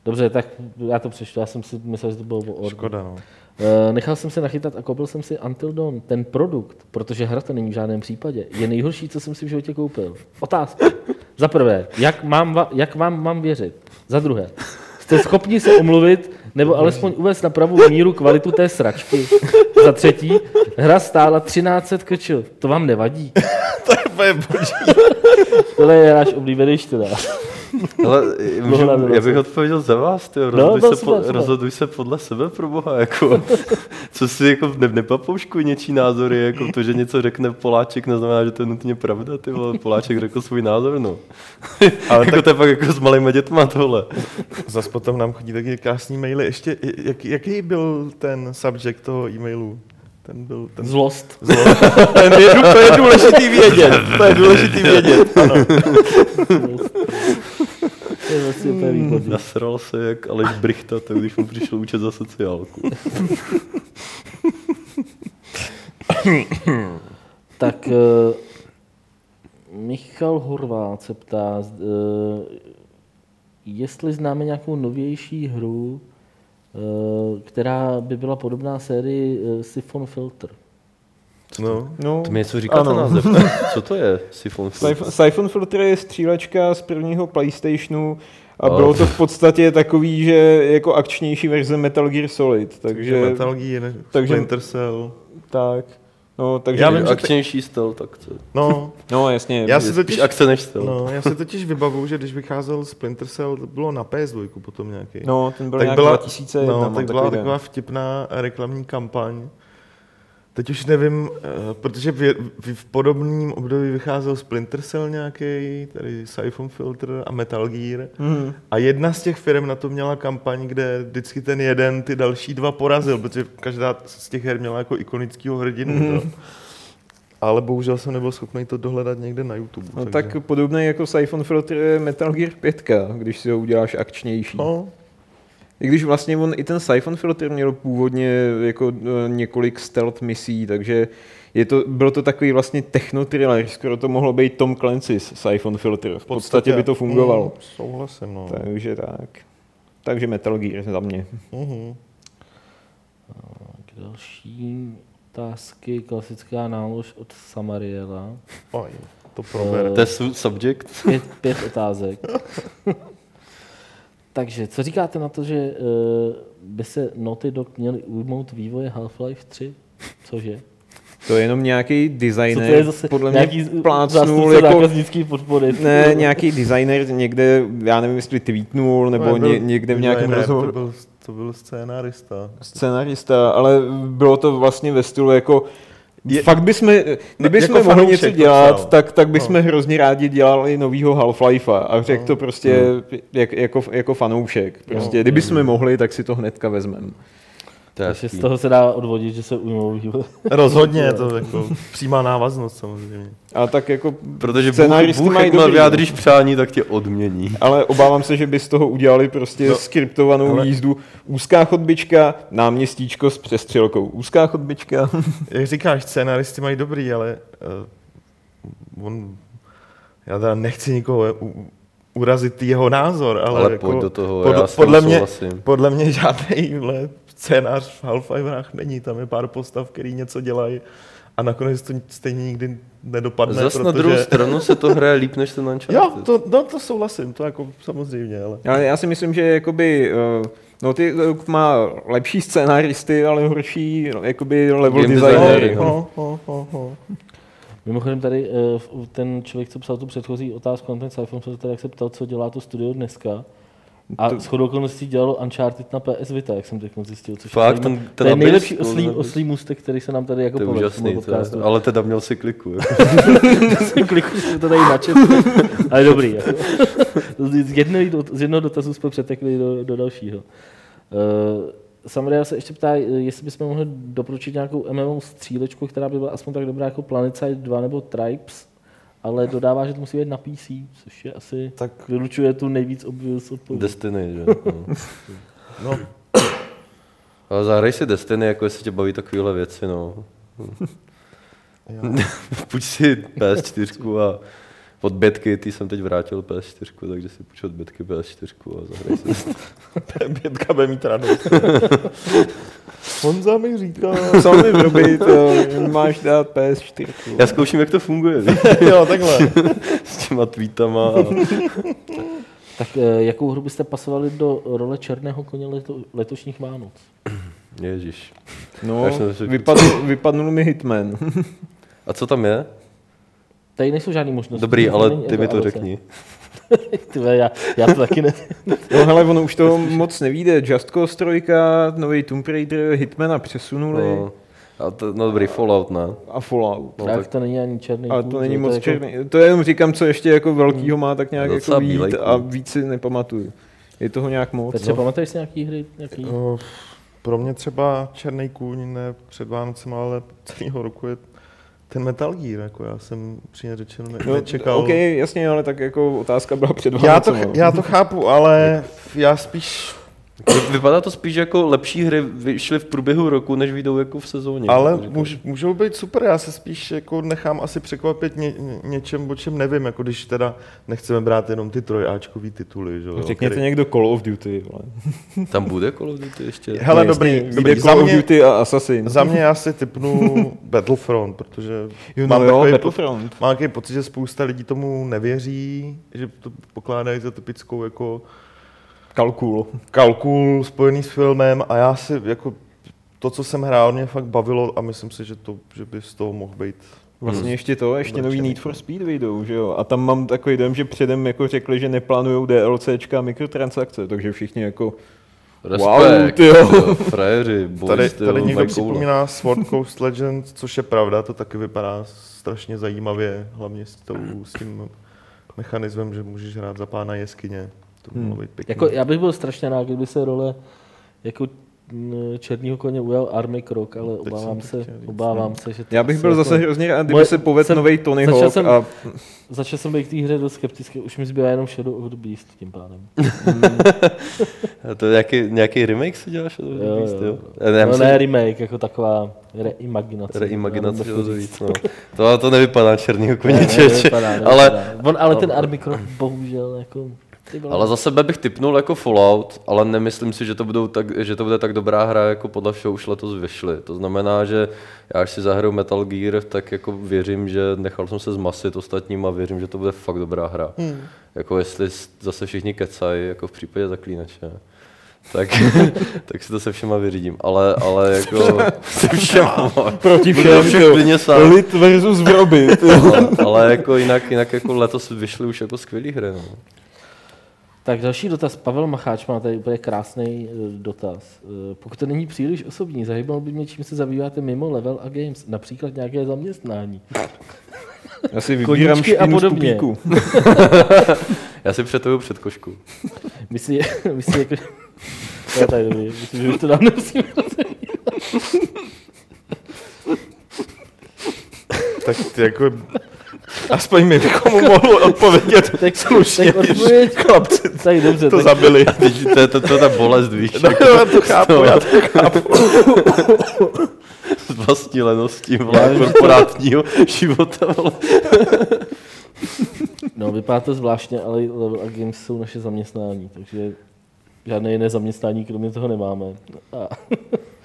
Dobře, tak já to přečtu, já jsem si myslel, že to bylo Order. Škoda, no. Nechal jsem se nachytat a koupil jsem si Until Dawn, ten produkt, protože hra to není v žádném případě, je nejhorší, co jsem si v životě koupil. Otázka. Za prvé, jak vám mám věřit? Za druhé, jste schopni se omluvit nebo alespoň uvést na pravou míru kvalitu té sračky? Za třetí, hra stála 1300 kč. To vám nevadí? To je boží. Tohle je náš oblíbený čtenář. Hele, já bych odpověděl za vás, tyjo, rozhoduj se podle sebe, pro boha, jako, co si jako nepapouškuj něčí názory, jako to, že něco řekne Poláček, neznamená, že to je nutně pravda, ty vole, Poláček řekl svůj názor, no. Ale jako tak, to je pak jako s malejma dětma tohle. Zas potom nám chodí taky krásný maily, ještě, jaký byl ten subject toho e-mailu? Ten byl Zlost. To je důležitý vědět. Ano. To je vlastně úplně výborný. Nasral se jak Aleš Brichta, tak když mu přišel účet za sociálku. Tak Michal Horvát se ptá, jestli známe nějakou novější hru, která by byla podobná sérii Siphon Filter. No. To mi něco říkáte název. Co to je Siphon Filter? Siphon Filter je střílečka z prvního PlayStationu a bylo to v podstatě takový, že jako akčnější verze Metal Gear Solid. Takže Metal Gear, Splinter Cell. Tak. No, takže já vím, že akčnější styl, tak co? No, jasně. Já si totiž akce než styl. No, já se totiž vybavuju, že když vycházel Splinter Cell, to bylo na PS2 potom nějaký. No, ten byl tak nějak 2001. No, tak byla taková vtipná reklamní kampaň. Teď už nevím, protože v podobném období vycházel Splinter Cell nějaký, tady Siphon Filter a Metal Gear. Mm. A jedna z těch firm na to měla kampaň, kde vždycky ten jeden ty další dva porazil, protože každá z těch her měla jako ikonického hrdinu. Mm. Ale bohužel jsem nebyl schopný to dohledat někde na YouTube. No tak podobný jako Siphon Filter je Metal Gear 5, když si ho uděláš akčnější. No. I když vlastně on i ten Siphon Filter měl původně jako několik stealth misí, takže bylo to takový vlastně techno-thriller, skoro to mohlo být Tom Clancy's Siphon Filter. V podstatě by to fungovalo. Souhlasím, no. Takže tak. Takže Metal Gear za mě. Uh-huh. Další otázky, klasická nálož od Samariela. Oj, to proberete subject. Pět otázek. Takže, co říkáte na to, že by se Naughty Dog měli ujmout vývoje Half-Life 3? Cože? To je jenom nějaký designer, podle mě plácnul jako... Podpory. Ne, nějaký designer někde, já nevím, jestli tweetnul, nebo někde v nějakém rozhovoru. To byl scénarista. Ale bylo to vlastně ve stylu jako... Fakt bychom, kdybychom jako mohli něco dělat, tak bychom hrozně rádi dělali novýho Half-Life a řekl to prostě jako fanoušek. Prostě, kdybychom mohli, tak si to hnedka vezmeme. Takže z toho se dá odvodit, že se ujmou vývoj. Rozhodně, to jako přímá návaznost samozřejmě. A tak jako protože Bůh jakmile vyjádříš přání, tak tě odmění. Ale obávám se, že by z toho udělali prostě skriptovanou jízdu. Úzká chodbička, náměstíčko s přestřelkou. Úzká chodbička. Jak říkáš, scénaristy mají dobrý, ale on já teda nechci nikoho urazit jeho názor, ale jako, do toho, podle mě žádný scénář v Half-Life není, tam je pár postav, který něco dělají a nakonec to stejně nikdy nedopadne. Zas protože... na druhou stranu se to hraje líp, než ten Uncharted. Jo, to souhlasím, to jako samozřejmě. Ale já si myslím, že jakoby... ty má lepší scénáristy, ale horší jakoby level designery. Mimochodem tady ten člověk, co psal tu předchozí otázku na ten Siphon Filter, jak se ptal, co dělá to studio dneska. A shodou okolností dělalo Uncharted na PS Vita, jak jsem teď zjistil. Což fakt, to je nejlepší oslý můstek, který se nám tady jako povedl. Ale teda měl si kliku. Kliku si to dají načet. Ale dobrý. Jako. Z jednoho dotazu jsme přetekli do dalšího. Samozřejmě se ještě ptá, jestli bychom mohli doporučit nějakou MMO střílečku, která by byla aspoň tak dobrá jako PlanetSide 2 nebo Tribes, ale dodává, že to musí být na PC, což je asi tak vylučuje tu nejvíc obvious odpověď. Destiny, že? No. Ale zahraj si Destiny, jako jestli tě baví takovýhle věci, no. Půjč si PS4 a od Bětky, ty jsem teď vrátil PS4, takže si půjč od Bětky PS4 a zahraj si Destiny. Bětka bude mít radost. Honza mi říkal, co mi vrobit, máš dát PS4. Já zkouším, jak to funguje. Jo, takhle. S těma tweetama. Tak jakou hru byste pasovali do role černého koně letošních Vánoc? Ježiš. No, vypadnul mi Hitman. A co tam je? Tady nejsou žádný možnosti. Dobrý, ale ty mi to řekni. Tyve, já to taky ne. No hele, ono už toho moc nevíde. Just Cause 3, nový Tomb Raider, Hitmana přesunuli. No, a to, no dobrý, Fallout, ne? A Fallout. No, tak to není ani černý. A to není moc černý. To jenom říkám, co ještě jako velkýho má tak nějak jako být a víc si nepamatuju. Je toho nějak moc. Petře, pamatuješ si nějaký hry? Nějaký? Pro mě třeba černý kůň ne před Vánocem, ale celého roku je ten Metal Gear, jako já jsem přímě řečeno nečekal. OK, jasně, ale tak jako otázka byla před Vánocem. Já to chápu, ale já spíš... Vypadá to spíš jako lepší hry vyšly v průběhu roku, než vyjdou jako v sezóně. Ale můžou být super, já se spíš jako nechám asi překvapit něčem, o čem nevím, jako když teda nechceme brát jenom ty trojáčkový tituly. Že? Řekněte někdo Call of Duty. Ale. Tam bude Call of Duty ještě? Hele, dobrý. Call of Duty a Assassin. Za mě já si tipnu Battlefront, protože mám takový pocit, že spousta lidí tomu nevěří, že to pokládají za typickou jako Kalkul spojený s filmem a já si jako to, co jsem hrál, mě fakt bavilo a myslím si, že by z toho mohl být. Vlastně ještě nový Need for Speed vyjdou, že jo? A tam mám takový dojem, že předem jako řekli, že neplánujou DLCčka a mikrotransakce, takže všichni jako respekt, wow, frajeři, boys, tady někdo připomíná Sword Coast Legends, což je pravda, to taky vypadá strašně zajímavě, hlavně s tím mechanismem, že můžeš hrát za pána jeskyně. Jako, já bych byl strašně rád, kdyby se role jako černého koně ujal Army Krok, ale obávám se, že... Já bych byl zase hrozně rád, kdyby se povedl novej Tony Hawk a... Začal jsem být k té hře dost skeptický, už mi zbývá jenom Shadow of the Beast tím pádem. A to nějaký remake se dělá Shadow of the Beast, jo? Ne remake, jako taková reimaginace. Reimaginace Shadow of the Beast, no. To nevypadá černého koně, ale ten Army Krok bohužel jako... Ale za sebe bych tipnul jako Fallout, ale nemyslím si, že to bude tak dobrá hra, jako podle všeho už letos vyšly. To znamená, že já až si zahraju Metal Gear, tak jako věřím, že nechal jsem se zmasit ostatním a věřím, že to bude fakt dobrá hra. Jako jestli zase všichni kecají, jako v případě Zaklínače. Tak si to se všema vyřídím, ale jako se všema, proti všem, lid versus vroby. Ale jako jinak jako letos vyšly už jako skvělý hry. No. Tak další dotaz. Pavel Macháč má tady úplně krásný dotaz. Pokud to není příliš osobní, zahybal by mě, čím se zabýváte mimo level a games, například nějaké zaměstnání. Já si vybírám špínu z tupíku. Já si přetavuju před košku. Myslím, jako... Já tady dobrý, myslím, že už to dám nemusím rozebírat. Tak ty jako... Aspoň mi komu mohlo odpovědět slušně, když chlapci to zabili. To je ta bolest, víš. No, já to chápu. S vlastní leností, korporátního života. No, vypadá to zvláštně, ale Level Up Games jsou naše zaměstnání, takže žádné jiné zaměstnání kromě toho nemáme.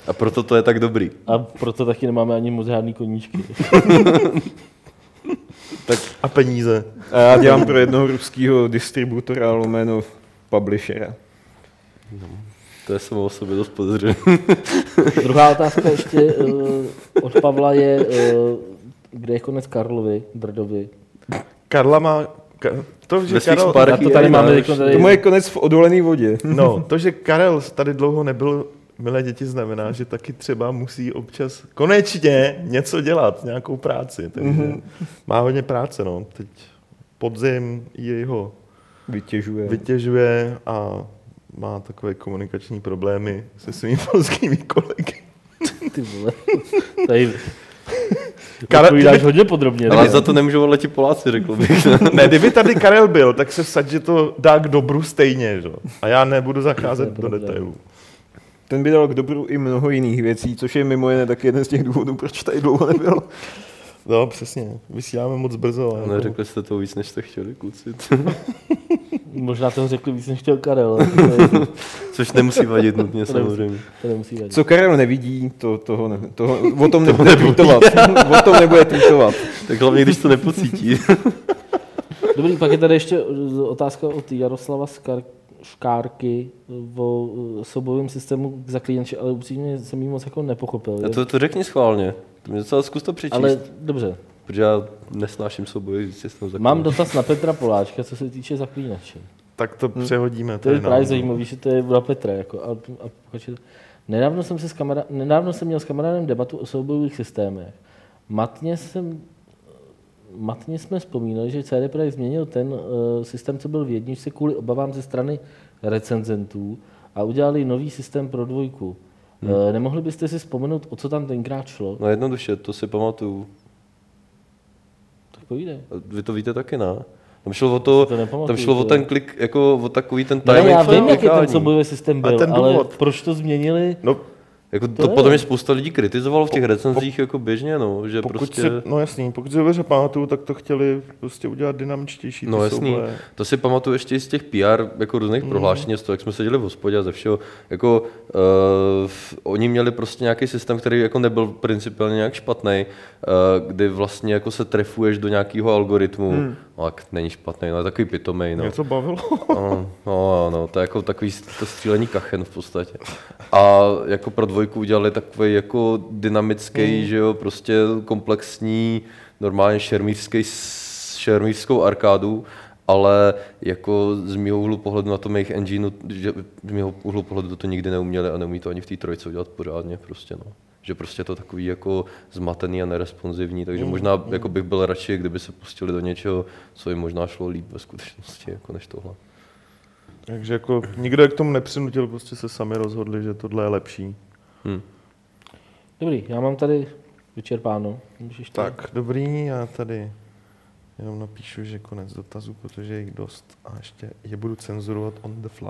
A proto to je tak dobrý. A proto taky nemáme ani moc žádný koníčky. Tak a peníze. A já dělám pro jednoho ruského distributora lomeno publishera. No, to je samo o sobě dost podezřelé. Druhá otázka ještě od Pavla je, kde je konec Karlovy, Drdovi? Karla má... To, že Karel, to tady máme, to moje konec v odolený vodě. No, to, že Karel tady dlouho nebyl, milé děti, znamená, že taky třeba musí občas konečně něco dělat, nějakou práci. Takže má hodně práce, no. Teď podzim jeho vytěžuje a má takové komunikační problémy se svými polskými kolegy. Ty vole. Tady... Odpovídáš hodně podrobně. Ale za to nemůžu odletit Poláci, řekl bych. Ne, kdyby tady Karel byl, tak se vsad, že to dá k dobru stejně. Že? A já nebudu zacházet do detailů. Ten by dal k dobru i mnoho jiných věcí, což je mimo jiné taky jeden z těch důvodů, proč tady dlouho nebyl. No, přesně. Vysíláme moc brzo. Ale neřekli jste to víc, než jste chtěli, kluci. Možná toho řekli víc, než chtěl Karel. Což nemusí vadit nutně, samozřejmě. To nemusí vadit. Co Karel nevidí, o tom nebude tweetovat. O tom nebude tweetovat. Tak hlavně, když to nepocítí. Dobrý, pak je tady ještě otázka od Jaroslava Škárky o soubojovém systému k Zaklínači, ale upřímně jsem ji moc jako nepochopil. A to řekni schválně. To mě docela zkus to přečíst. Ale dobře. Protože já nesnáším souboj. Mám dotaz na Petra Poláčka, co se týče Zaklínače. Tak to přehodíme. To je právě zajímavé, že to je na Petra. Jako, Nedávno jsem měl s kamarádem debatu o soubojových systémech. Matně jsme vzpomínali, že CD Projekt změnil ten systém, co byl v jedničce, kvůli obavám ze strany recenzentů a udělali nový systém pro dvojku. Nemohli byste si vzpomenout, o co tam tenkrát šlo? No jednoduše, to si pamatuju. Tak povídej. Vy to víte taky, ne? Tam šlo o ten klik, jako o takový ten timing. Ne, já vím, jaký ten soubojový systém byl, ale proč to změnili? No. Jako to potom je spousta lidí kritizovalo v těch recenzích jako běžně, no, že prostě... No jasný, pokud si dobře pamatuju, tak to chtěli prostě udělat dynamičtější. No jasný, to si pamatuju ještě i z těch PR jako různých prohlášení, z toho, jak jsme seděli v hospodě a ze všeho. Jako, oni měli prostě nějaký systém, který jako nebyl principiálně nějak špatný, kdy vlastně jako se trefuješ do nějakého algoritmu. Tak není špatný, ale takový pitomej. No. Mě to bavilo. No, to je jako takový to střílení kachen v podstatě. A jako pro dvojku udělali takový jako dynamický, že jo, prostě komplexní, normálně šermířskou arkádu, ale jako z mého úhlu pohledu na tom jejich engineu, z mého úhlu pohledu to nikdy neuměli a neumí to ani v té trojce udělat pořádně prostě, no. Že prostě to takový jako zmatený a neresponsivní, takže možná jako bych byl radši, kdyby se pustili do něčeho, co jim možná šlo líp ve skutečnosti, jako než tohle. Takže jako nikdo je k tomu nepřinutil, prostě se sami rozhodli, že tohle je lepší. Dobrý, já mám tady vyčerpáno. Tak, dobrý, já tady jenom napíšu, že konec dotazů, protože je jich dost a ještě je budu cenzurovat on the fly.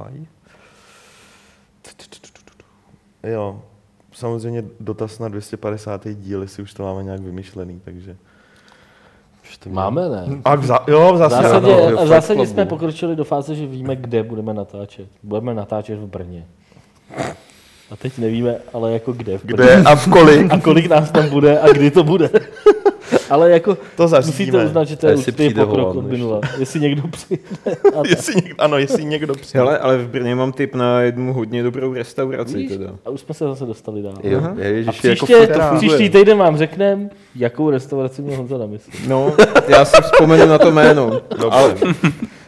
Jo. Samozřejmě dotaz na 250. díl, si už to máme nějak vymyšlený, takže... Máme, ne? V zásadě jsme pokročili do fáze, že víme, kde budeme natáčet. Budeme natáčet v Brně. A teď nevíme, ale jako kde. Kde a v kolik. A kolik nás tam bude a kdy to bude. Ale jako to musíte uznat, že to je určitý pokrok od minula. Jestli někdo přijde. Jestli někdo přijde. Hele, ale v Brně mám tip na jednu hodně dobrou restauraci. Víš? Teda. A už jsme se zase dostali dál. A příští týden vám řekneme, jakou restauraci měl Honza na mysli. No, já si vzpomenu na to jméno.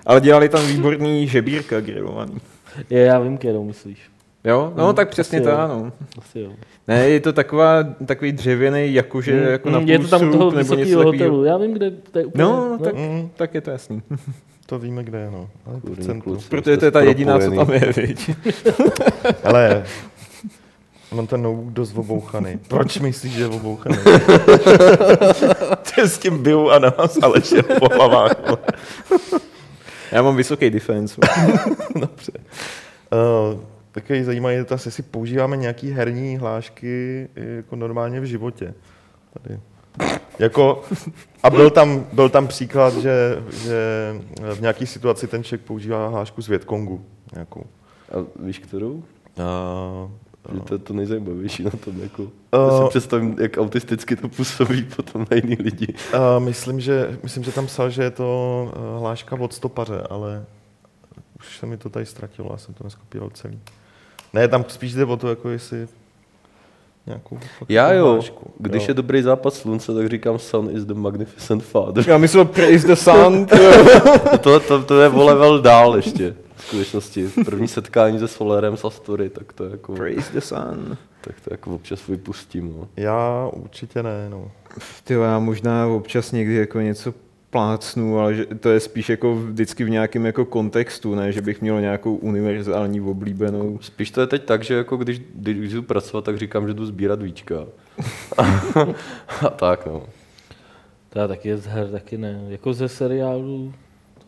Ale dělali tam výborný žebírka grilovaný. Já vím, kterou myslíš. Jo? No, tak přesně to ano. Asi jo. Ne, je to takový dřevěný, jakože jako na půl je to tam toho vysokého hotelu. Já vím, kde to je úplně. No. Tak je to jasný. To víme, kde je, no. Protože to je ta jediná, co tam je, viď. Ale on ten nouk dost obouchaný. Proč myslíš, že je obouchaný? To je s tím bijou a nás Alešem po hlavách. Já mám vysoký defense. Dobře. Takový zajímavý dotaz, jestli používáme nějaký herní hlášky jako normálně v životě. Tady. Jako, a byl tam příklad, že v nějaký situaci ten Čech používá hlášku z Vietkongu. Nějakou. A víš kterou? To nejzajímavější na tom. Jako. Já si představím, jak autisticky to působí potom na jiný lidi. Myslím, že tam psal, že je to hláška od stopaře, ale už se mi to tady ztratilo, já jsem to neskopíral celý. Ne, tam spíš jde o to, jako jestli nějakou hlášku. Když je dobrý západ slunce, tak říkám Sun is the magnificent father. Já myslel praise the sun. to je o level dál ještě. V skutečnosti první setkání se Solerem z Astory, tak to je jako... Praise the sun. Tak to jako občas vypustím, no. Já určitě ne, no. Tyjo, já možná občas někdy jako něco plácnu, ale to je spíš jako vždycky v nějakém jako kontextu, ne, že bych měl nějakou univerzální oblíbenou. Spíš to je teď tak, že jako když jdu pracovat, tak říkám, že jdu sbírat víčka. A tak, no. To taky z her, taky ne. Jako ze seriálu...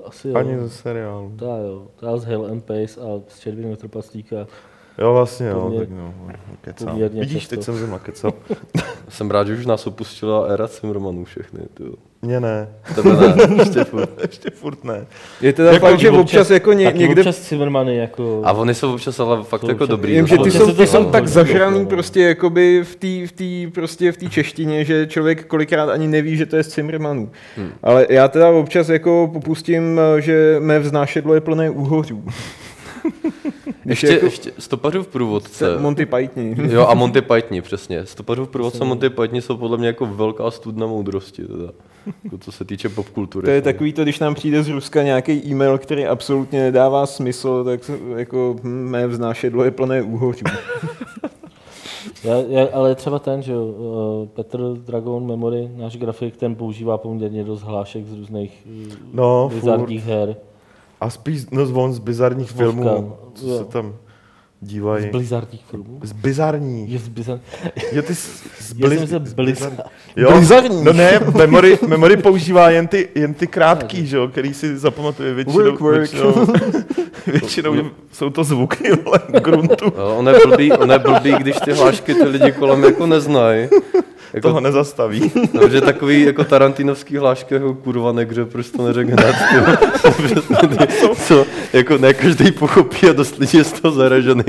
Asi ani jo. Ze seriálu. Dá jo, dá z Hail and Pace a z Červeného trpaslíka. Jo, vlastně jo, tak no, kecám. Vidíš, teď jsem zrovna kecal. Jsem rád, že už nás opustila éra Cimrmanů všechny, ty jo. Mně ne. Tebe ne, ještě furt ne. Je teda jako fakt, že občas jako někde... občas Cimrmany jako... A oni jsou občas, ale fakt jako dobrý. Vím, že ty jsou tak zažraný prostě jakoby v té češtině, že člověk kolikrát ani neví, že to je z Cimrmanů. Ale já teda občas jako popustím, že mé vznášedlo je plné úhořů. Ještě Stopařův průvodce. Monty Pythoni. Jo, a Monty Pythoni, přesně. Stopařův průvodce a Monty Pythoni jsou podle mě jako velká studna moudrosti, teda, co se týče popkultury. To je takový to, když nám přijde z Ruska nějaký e-mail, který absolutně nedává smysl, tak jako mé vznášedlo je plné úhoří. Ale třeba ten, že Petr Dragon Memory, náš grafik, ten používá poměrně dost hlášek z různých bizarních her. A spíš zvon z bizarních filmů, co se tam dívají. Z bizarních filmů? Z bizarních. Je z bizarních. Blizarní. No ne, memory používá jen ty krátký, že jo, který si zapamatuje většinou jsou to zvuky gruntu. On je blbý, když ty hlášky ty lidi kolem jako neznají. Jako, toho nezastaví. Takže takový jako tarantinovský hlášky, jako kurva negře, proč to neřekne hned. Co, jako ne každý pochopí a dost lidí je z toho zaražený.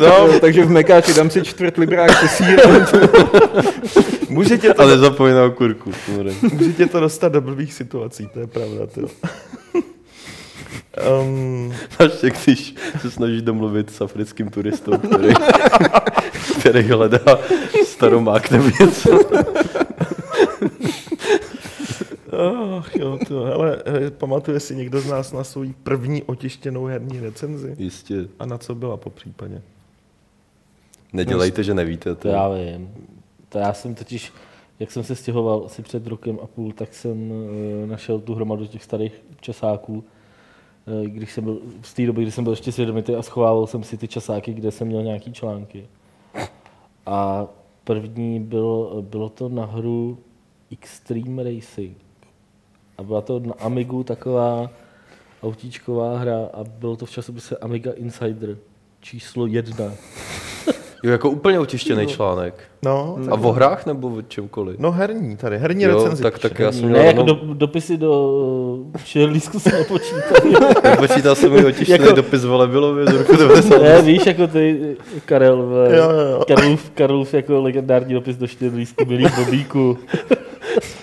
No, takže v Mekáči dám si 4 librák se sírem. Ale zapomeň na okurku. Můžete to dostat do blbých situací, to je pravda. Naště, když se snaží domluvit s africkým turistou, který hledá staromák nebo něco. Pamatuje si někdo z nás na svou první otištěnou herní recenzi? Jistě. A na co byla po případě? Nedělejte, že nevíte. To já vím. To já jsem totiž, jak jsem se stěhoval asi před rokem a půl, tak jsem našel tu hromadu těch starých časáků. Když jsem byl, z té doby, kdy jsem byl ještě svědomitý a schovával jsem si ty časáky, kde jsem měl nějaký články. A první bylo to na hru Extreme Racing. A byla to na Amigu taková autíčková hra a bylo to v časopise Amiga Insider číslo 1. Jo, jako úplně otištěný článek. No, a o hrách nebo o čemkoliv? No herní tady, herní recenzi. Tak já jsem měl... Jako dopisy do Šerlísku se nepočítal. Nepočítal jsem mi otištěný jako... dopis Velebilově z roku 90. Ne, víš, jako ty Karlův jako legendární dopis do Šerlísku, milý Bobíku.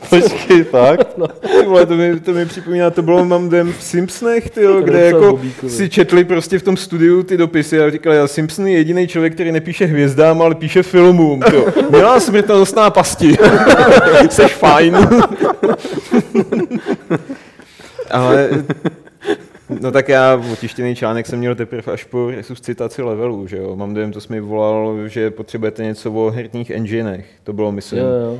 Počkej, fakt? No. Vole, to mi připomíná, to bylo mám den v Simpsonech, tyjo, kde jako Bobíkovi. Si četli prostě v tom studiu ty dopisy a říkali, já Simpson je jediný člověk, který nepíše hvězdám, ale píše filmům. Milá smrtelnost na pasti. Jseš fajn. Ale... No tak já otištěný článek jsem měl teprve až po resuscitaci levelů, že jo. Mám dojem, to jsi mi volal, že potřebujete něco o herních enginech. To bylo, myslím. Jo.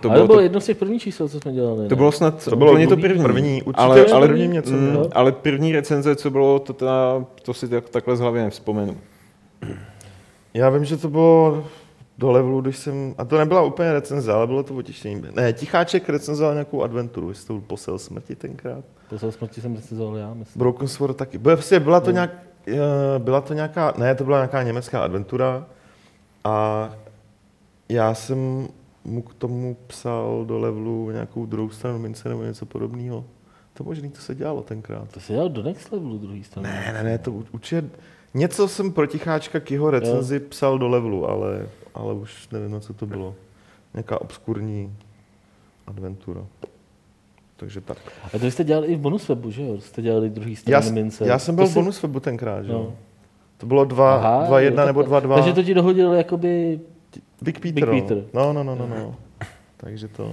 To bylo jedno z těch prvních čísel, co jsme dělali. Ne? To bylo snad, to bylo to první. Ale první něco. Ale první recenze, co bylo, to si takhle z hlavy nevzpomenu. Já vím, že to bylo do levelu, když jsem... A to nebyla úplně recenze, ale bylo to otištění. Ne, Ticháček recenzoval nějakou adventuru, jestli to byl Posel smrti tenkrát. Posel smrti jsem recenzoval já, myslím. Broken Sword taky. To byla nějaká německá adventura a já jsem mu k tomu psal do levelu nějakou druhou stranu mince nebo něco podobného. To možný, to se dělalo tenkrát. To se dělalo do next levelu druhý stranu. Ne, to určitě... Něco jsem proticháčka k jeho recenzi psal do levelu, ale už nevím, co to bylo. Nějaká obskurní adventura. Takže tak. A to jste dělali i v bonuswebu, že jo? Jste dělali druhý strany mince. Já jsem byl v bonuswebu tenkrát, že jo? No. To bylo 2.1 nebo 2.2. Takže to ti dohodil jakoby... Big Peter. No. Takže to...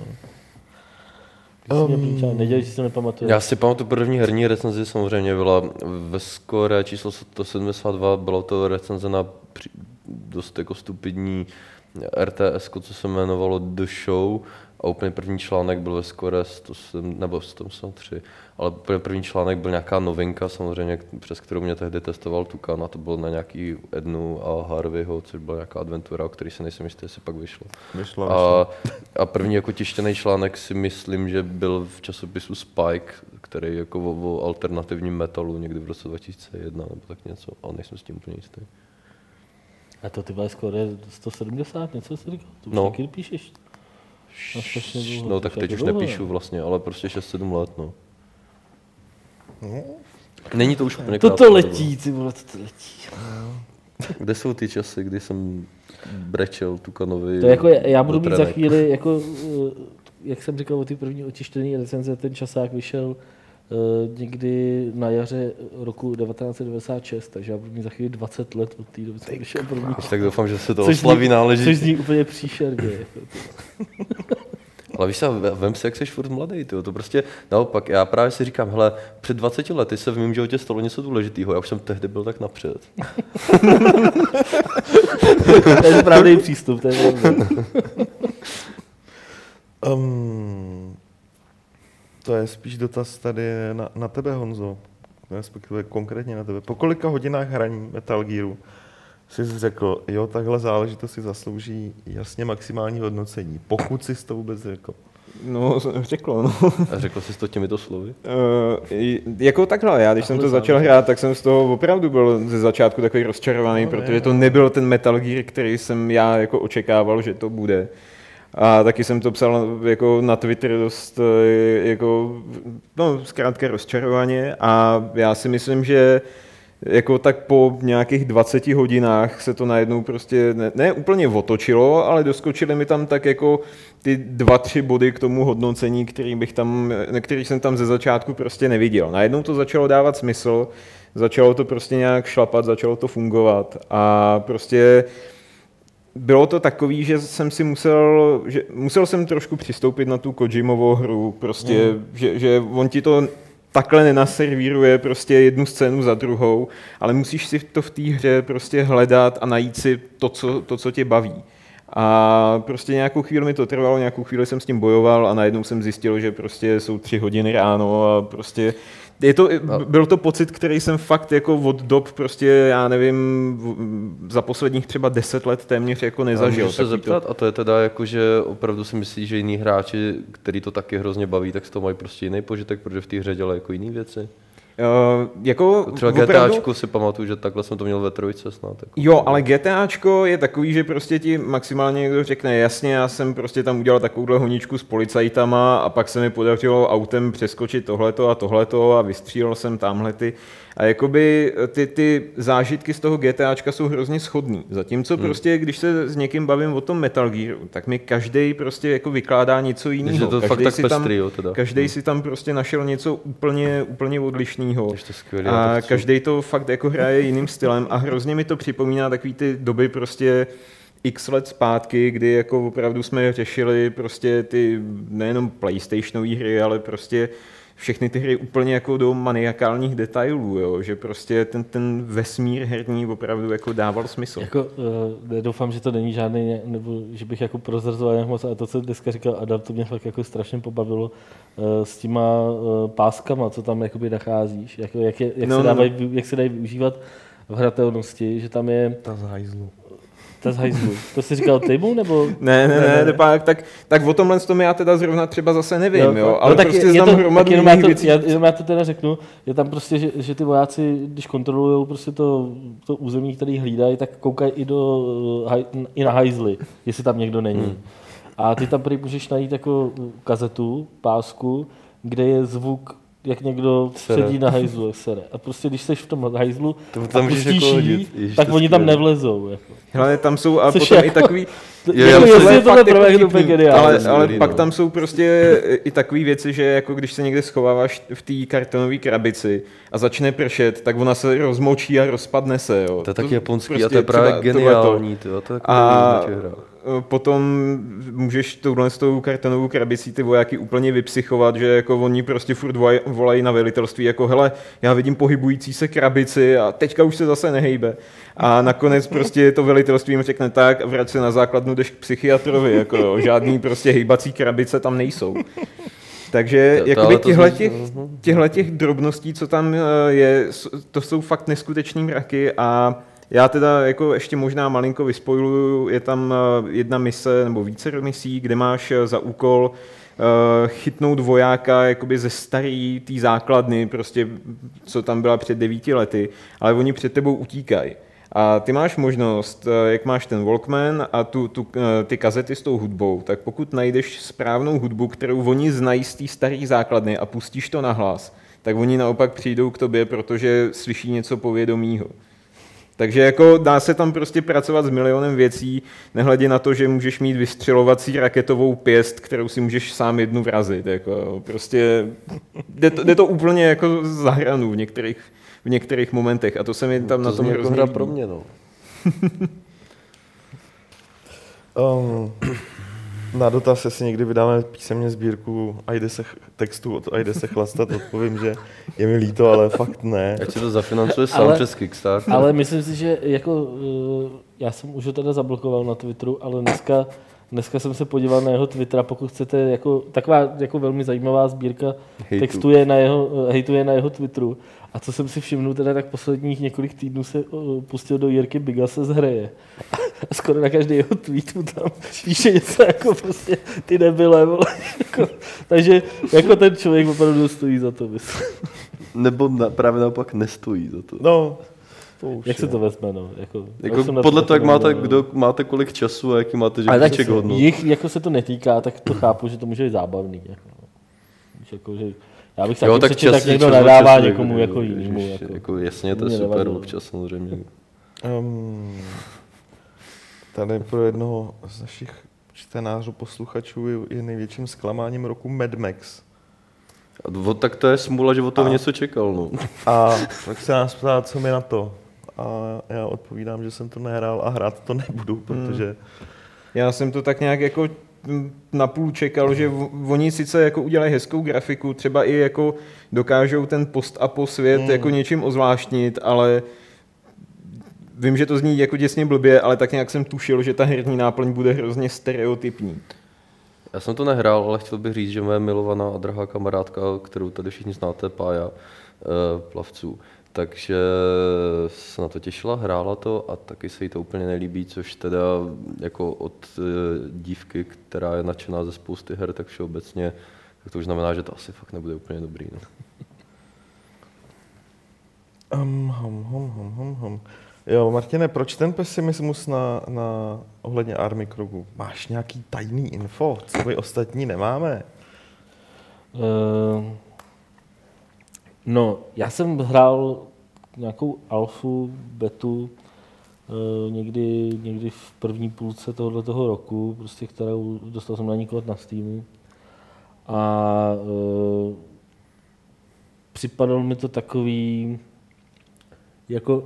Nedělej, si to nepamatuju. Já si pamatuju, první herní recenzi samozřejmě byla ve skore číslo 172, byla to recenze na dost jako stupidní RTS, co se jmenovalo The Show, a úplně první článek byl ve skore 107, nebo 103, ale úplně první článek byl nějaká novinka samozřejmě, přes kterou mě tehdy testoval Tukan, a to bylo na nějaký Ednu a Harveyho, což byla nějaká adventura, o který se nejsem jistý, jestli pak vyšlo. A první jako tištěný článek si myslím, že byl v časopisu Spike, který jako o alternativním metalu někdy v roce 2001 nebo tak něco, ale nejsem s tím úplně jistý. A to ty byla skoro 170, něco jsi říkal? To už taky píšeš. No tak teď už nepíšu vlastně, ale prostě 6-7 let, no. Není to už úplně krátko. Toto letí, ty vole, toto letí. Kde jsou ty časy, kdy jsem brečel Tukanovi? To jako já budu mít za chvíli, jako, jak jsem říkal o ty první očištěný recenze, ten časák vyšel někdy na jaře roku 1996, takže já budu mít za chvíli 20 let od té doby, co vyšel první. Tak doufám, že se to oslaví náležitě. Což zní úplně příšerně. Ale víš, vem si, jak jsi furt mladý, tyjo. To prostě naopak, já právě si říkám, hele, před 20 lety se v mém životě stalo něco důležitého, já už jsem tehdy byl tak napřed. To je správný přístup, to je To je spíš dotaz tady na tebe, Honzo, respektive konkrétně na tebe. Po kolika hodinách hraní Metal Gearu jsi řekl, jo, tahle záležitost si zaslouží jasně maximální hodnocení, pokud jsi to vůbec řekl? No, řeklo, no. A řekl jsi to těmito slovy? Jako takhle, já když jsem to začal hrát, tak jsem z toho opravdu byl ze začátku takový rozčarovaný, protože to nebyl ten Metal Gear, který jsem já jako očekával, že to bude. A taky jsem to psal jako na Twitter dost jako, no, zkrátka rozčarovaně, a já si myslím, že jako tak po nějakých 20 hodinách se to najednou prostě ne úplně otočilo, ale doskočily mi tam tak jako ty 2-3 body k tomu hodnocení, který jsem tam ze začátku prostě neviděl. Najednou to začalo dávat smysl, začalo to prostě nějak šlapat, začalo to fungovat a prostě... Bylo to takový, že jsem si musel jsem trošku přistoupit na tu Kojimovou hru, prostě, že on ti to takhle nenaservíruje prostě jednu scénu za druhou, ale musíš si to v té hře prostě hledat a najít si to, co tě baví. A prostě nějakou chvíli mi to trvalo, nějakou chvíli jsem s tím bojoval a najednou jsem zjistil, že prostě jsou 3 hodiny ráno a prostě... Byl to pocit, který jsem fakt jako od dob prostě, já nevím, za posledních třeba 10 let téměř jako nezažil. Můžu se zeptat, a to je teda jako, že opravdu si myslíš, že jiní hráči, který to taky hrozně baví, tak z toho mají prostě jiný požitek, protože v té hře dělají jako jiný věci? Jako třeba GTAčku opravdu... si pamatuju, že takhle jsem to měl ve 3 snad. Jako. Jo, ale GTAčko je takový, že prostě ti maximálně někdo řekne, jasně, já jsem prostě tam udělal takovouhle honičku s policajtama a pak se mi podařilo autem přeskočit tohleto a vystřílel jsem tamhle ty. A jakoby ty zážitky z toho GTAčka jsou hrozně shodný. Zatímco prostě, když se s někým bavím o tom Metal Gearu, tak mi každej prostě jako vykládá něco jiného. Každej si tam prostě našel něco úplně odlišného. A každej to fakt jako hraje jiným stylem a hrozně mi to připomíná takový ty doby prostě x let zpátky, kdy jako opravdu jsme řešili prostě ty nejenom PlayStationové hry, ale prostě všechny ty hry úplně jako do maniakálních detailů, jo? Že prostě ten vesmír herní opravdu jako dával smysl. Jako, doufám, že to není žádný, nebo že bych jako prozrazoval nějak moc, ale to, co dneska říkal Adam, to mě fakt jako strašně pobavilo s těma páskama, co tam jakoby nacházíš, jako, jak se dají využívat v hratelnosti, že tam je... Ta z hajzlu. To jsi říkal týmu, nebo? Ne. Tak o tomhle tom já teda zrovna třeba zase nevím, jo? Ale tak prostě znám hromadu jiných věcí. Já to teda řeknu, je tam prostě, že ty vojáci, když kontrolujou prostě to území, který hlídají, tak koukají i na hajzly, jestli tam někdo není. A ty tam prý můžeš najít jako kazetu, pásku, kde je zvuk, jak někdo sedí na hajzlu, jak sere. A prostě když seš v tom hajzlu to a pustíš jako tak oni tam nevlezou. Jako. Hele, tam jsou a potom jako, i takový... Ale pak tam jsou prostě i takové věci, že jako když se někde schováváš v té kartonové krabici a začne pršet, tak ona se rozmočí a rozpadne se. Jo. To je tak japonský prostě a to je právě geniální. To je potom můžeš touhle kartonovou krabicí ty vojáky úplně vypsychovat, že jako oni prostě furt volají na velitelství, jako hele, já vidím pohybující se krabici a teďka už se zase nehejbe. A nakonec prostě to velitelství jim řekne tak a vrať se na základnu, jdeš k psychiatrovi, jako jo, žádný prostě hejbací krabice tam nejsou. Takže jakoby těchto drobností, co tam je, to jsou fakt neskuteční mraky a já teda jako ještě možná malinko vyspoiluju, je tam jedna mise nebo více misí, kde máš za úkol chytnout vojáka jakoby ze starý té základny, prostě co tam byla před 9 lety, ale oni před tebou utíkají. A ty máš možnost, jak máš ten Walkman a ty kazety s tou hudbou, tak pokud najdeš správnou hudbu, kterou oni znají z té staré základny a pustíš to na hlas, tak oni naopak přijdou k tobě, protože slyší něco povědomího. Takže jako dá se tam prostě pracovat s milionem věcí, nehledě na to, že můžeš mít vystřelovací raketovou pěst, kterou si můžeš sám jednu vrazit. Jako prostě jde to úplně jako za hranu v některých momentech a to se mi tam to na tom hrozně líbí. Pro mě, no. Na dotaz, jestli někdy vydáme písemně sbírku a jde se textu a jde se chlastat, odpovím, že je mi líto, ale fakt ne. Ať se to zafinancuje sám přes Kickstarter. Ale myslím si, že jako, já jsem už ho teda zablokoval na Twitteru, ale dneska jsem se podíval na jeho Twittera, pokud chcete, jako, taková jako velmi zajímavá sbírka textu je na jeho Twitteru. A co jsem si všimnul, teda tak posledních několik týdnů se pustil do Jirky Biga se zhraje. A skoro na každý jeho tweetu tam píše něco jako prostě ty nebyle, vole. Jako, takže jako ten člověk opravdu stojí za to, myslím. Nebo právě naopak nestojí za to. No. Jak se to vezme, no? Jako podle toho, jak máte, kdo máte kolik času a jaký máte žebříček hodnot. Jich jako se to netýká, tak to chápu, že to může být zábavný. Jako, že já bych taky přečil, tak někdo nadává někomu jako jinému. Jako, jasně, to je super nevadilo. Občas samozřejmě. Tady pro jednoho z našich čtenářů, posluchačů je největším zklamáním roku Mad Max. Tak to je smůla, že od toho něco čekal. No. A tak se nás ptá, co mi na to. A já odpovídám, že jsem to nehrál a hrát to nebudu, protože... Já jsem to tak nějak jako napůl čekal, že oni sice jako udělají hezkou grafiku, třeba i jako dokážou ten post-apo svět jako něčím ozvláštnit, ale vím, že to zní jako děsně blbě, ale tak nějak jsem tušil, že ta herní náplň bude hrozně stereotypní. Já jsem to nehrál, ale chtěl bych říct, že moje milovaná a drahá kamarádka, kterou tady všichni znáte, Pája Plavců, takže se na to těšila, hrála to a taky se jí to úplně nelíbí, což teda jako od dívky, která je nadšená ze spousty her, tak všeobecně, tak to už znamená, že to asi fakt nebude úplně dobrý. No. Jo, Martine, proč ten pesimismus na ohledně Army Krugu? Máš nějaký tajný info, co my ostatní nemáme? No, já jsem hrál nějakou alfu, betu někdy v první půlce tohoto roku, prostě kterou dostal jsem na ní kód na Steamu. A připadalo mi to takový jako...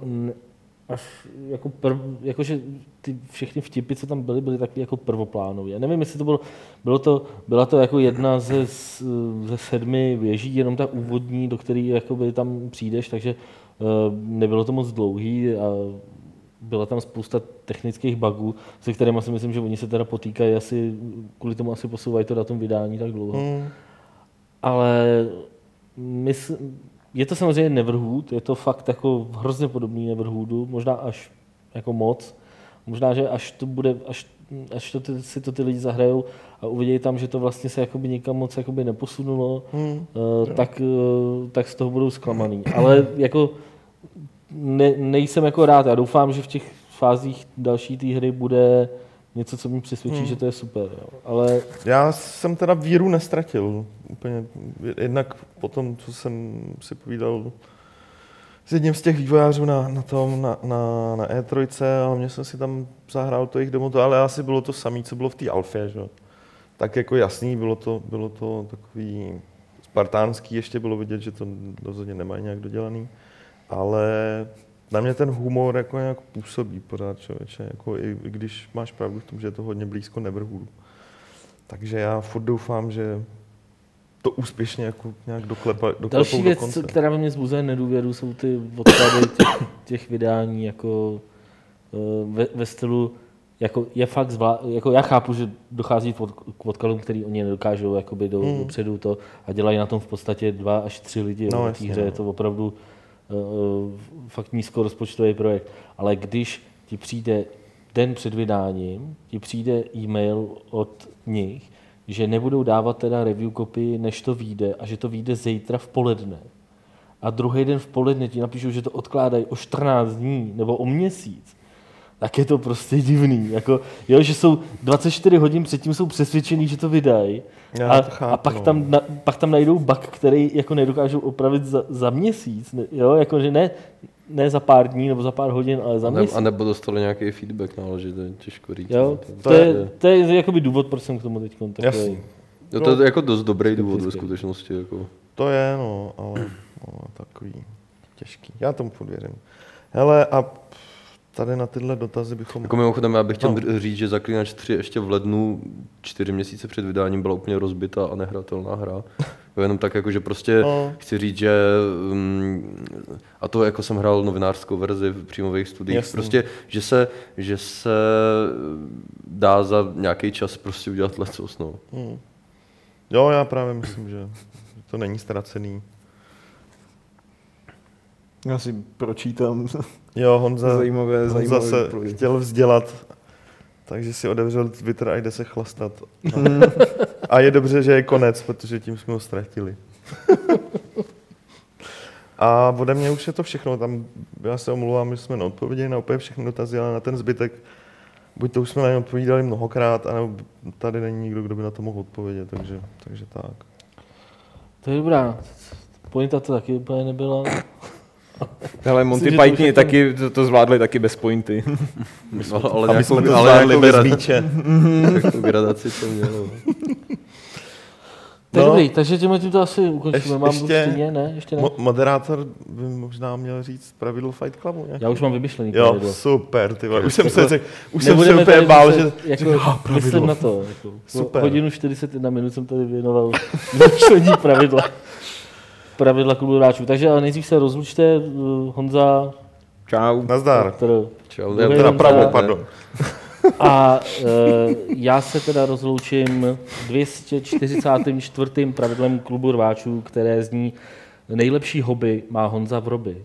jakože ty všechny vtipy, co tam byly takové jako prvoplánové. Já nevím, jestli to byla to jako jedna ze 7 věží, jenom ta úvodní, do které jakoby tam přijdeš, takže nebylo to moc dlouhý a byla tam spousta technických bugů, se kterými si myslím, že oni se teda potýkají, asi kvůli tomu asi posouvají to datum vydání tak dlouho. Ale je to samozřejmě Neverhood, je to fakt jako hrozně podobný Neverhoodu, možná až jako moc. Možná, že až si to ty lidi zahrajou a uvidějí tam, že to vlastně se jakoby nikam moc jakoby neposunulo, tak z toho budou zklamaný. Ale jako nejsem jako rád, já doufám, že v těch fázích další té hry bude něco, co mi přesvědčí, že to je super. Jo. Ale... Já jsem teda víru nestratil úplně. Jednak po tom, co jsem si povídal s jedním z těch vývojářů na E3, ale mě jsem si tam zahrál to jejich demo, to, ale asi bylo to samé, co bylo v té Alfě. Že? Tak jako jasný, bylo to takový spartánský, ještě bylo vidět, že to rozhodně nemají nějak dodělaný, ale na mě ten humor jako nějak působí pořád, člověče, jako i když máš pravdu v tom, že je to hodně blízko Neverhoodu. Takže já furt doufám, že to úspěšně jako nějak doklepou další věc, do konce. Která ve mě zbuzuje nedůvěru, jsou ty odklady těch vydání jako ve stylu, jako je fakt jako já chápu, že dochází k odkladům, který oni nedokážou jakoby dopředu to a dělají na tom v podstatě 2 až 3 lidi, no, v té hře je to opravdu fakt nízkorozpočtový projekt, ale když ti přijde den před vydáním, ti přijde e-mail od nich, že nebudou dávat teda review kopii, než to vyjde a že to vyjde zítra v poledne. A druhý den v poledne ti napíšou, že to odkládají o 14 dní nebo o měsíc. Tak je to prostě divný. Jako, jo, že jsou 24 hodin předtím jsou přesvědčený, že to vydají a pak tam najdou bug, který jako nedokážou opravit za měsíc. Jo, jako, že ne za pár dní nebo za pár hodin, ale za měsíc. A nebo dostali nějaký feedback náležitý, to je těžko říct. Jo, to je jakoby důvod, proč jsem k tomu teď kontaktuji. Jo, to je jako dost dobrý důvod ve skutečnosti. Jako. To je, no, ale takový těžký. Já tomu podvěřím. Hele, a tady na tyhle dotazy bychom... Jako mimochodem, já bych chtěl říct, že Zaklínač 3 ještě v lednu 4 měsíce před vydáním byla úplně rozbitá a nehratelná hra. Jenom tak, jako, že prostě chci říct, že... A to jako jsem hrál novinářskou verzi v příjmových studiích. Jasný. Prostě, že se dá za nějaký čas prostě udělat lecos. No. Jo, já právě myslím, že to není ztracený. Já si pročítám. Jo, Honza se chtěl vzdělat, takže si otevřel Twitter a jde se chlastat. A je dobře, že je konec, protože tím jsme ho ztratili. A ode mě už je to všechno. Tam já se omlouvám, že jsme neodpověděli na úplně všechny dotazy, ale na ten zbytek, buď to už jsme na ně odpovídali mnohokrát, anebo tady není nikdo, kdo by na to mohl odpovědět, takže tak. To je dobrá. Pointa to taky úplně nebyla. Hele, Monty Python taky to zvládli taky bez pointy. Ale my jsme to zvládli bez míče. Takovou gradaci to mělo. Tak dobrý, takže tím to asi ukončíme. Mám ještě, stejně, ne? Ještě ne? Moderátor by možná měl říct pravidlo Fight Clubu. Nějaký. Já už mám vymyšlený pravidlo. Jo, super, ty vole. Už jsem se řekl, už nebudeme jsem se úplně bál, že... Myslím na to. Jako, super. Hodinu 41 minut jsem tady věnoval vymyšlení pravidla klubu hráčů. Takže ale nejdřív se rozlučte. Honza. Čau. Nazdar. Čau. Já teda pravo, pardon. A já se teda rozloučím 244. pravidlem klubu hráčů, které zní nejlepší hobby má Honza v roby.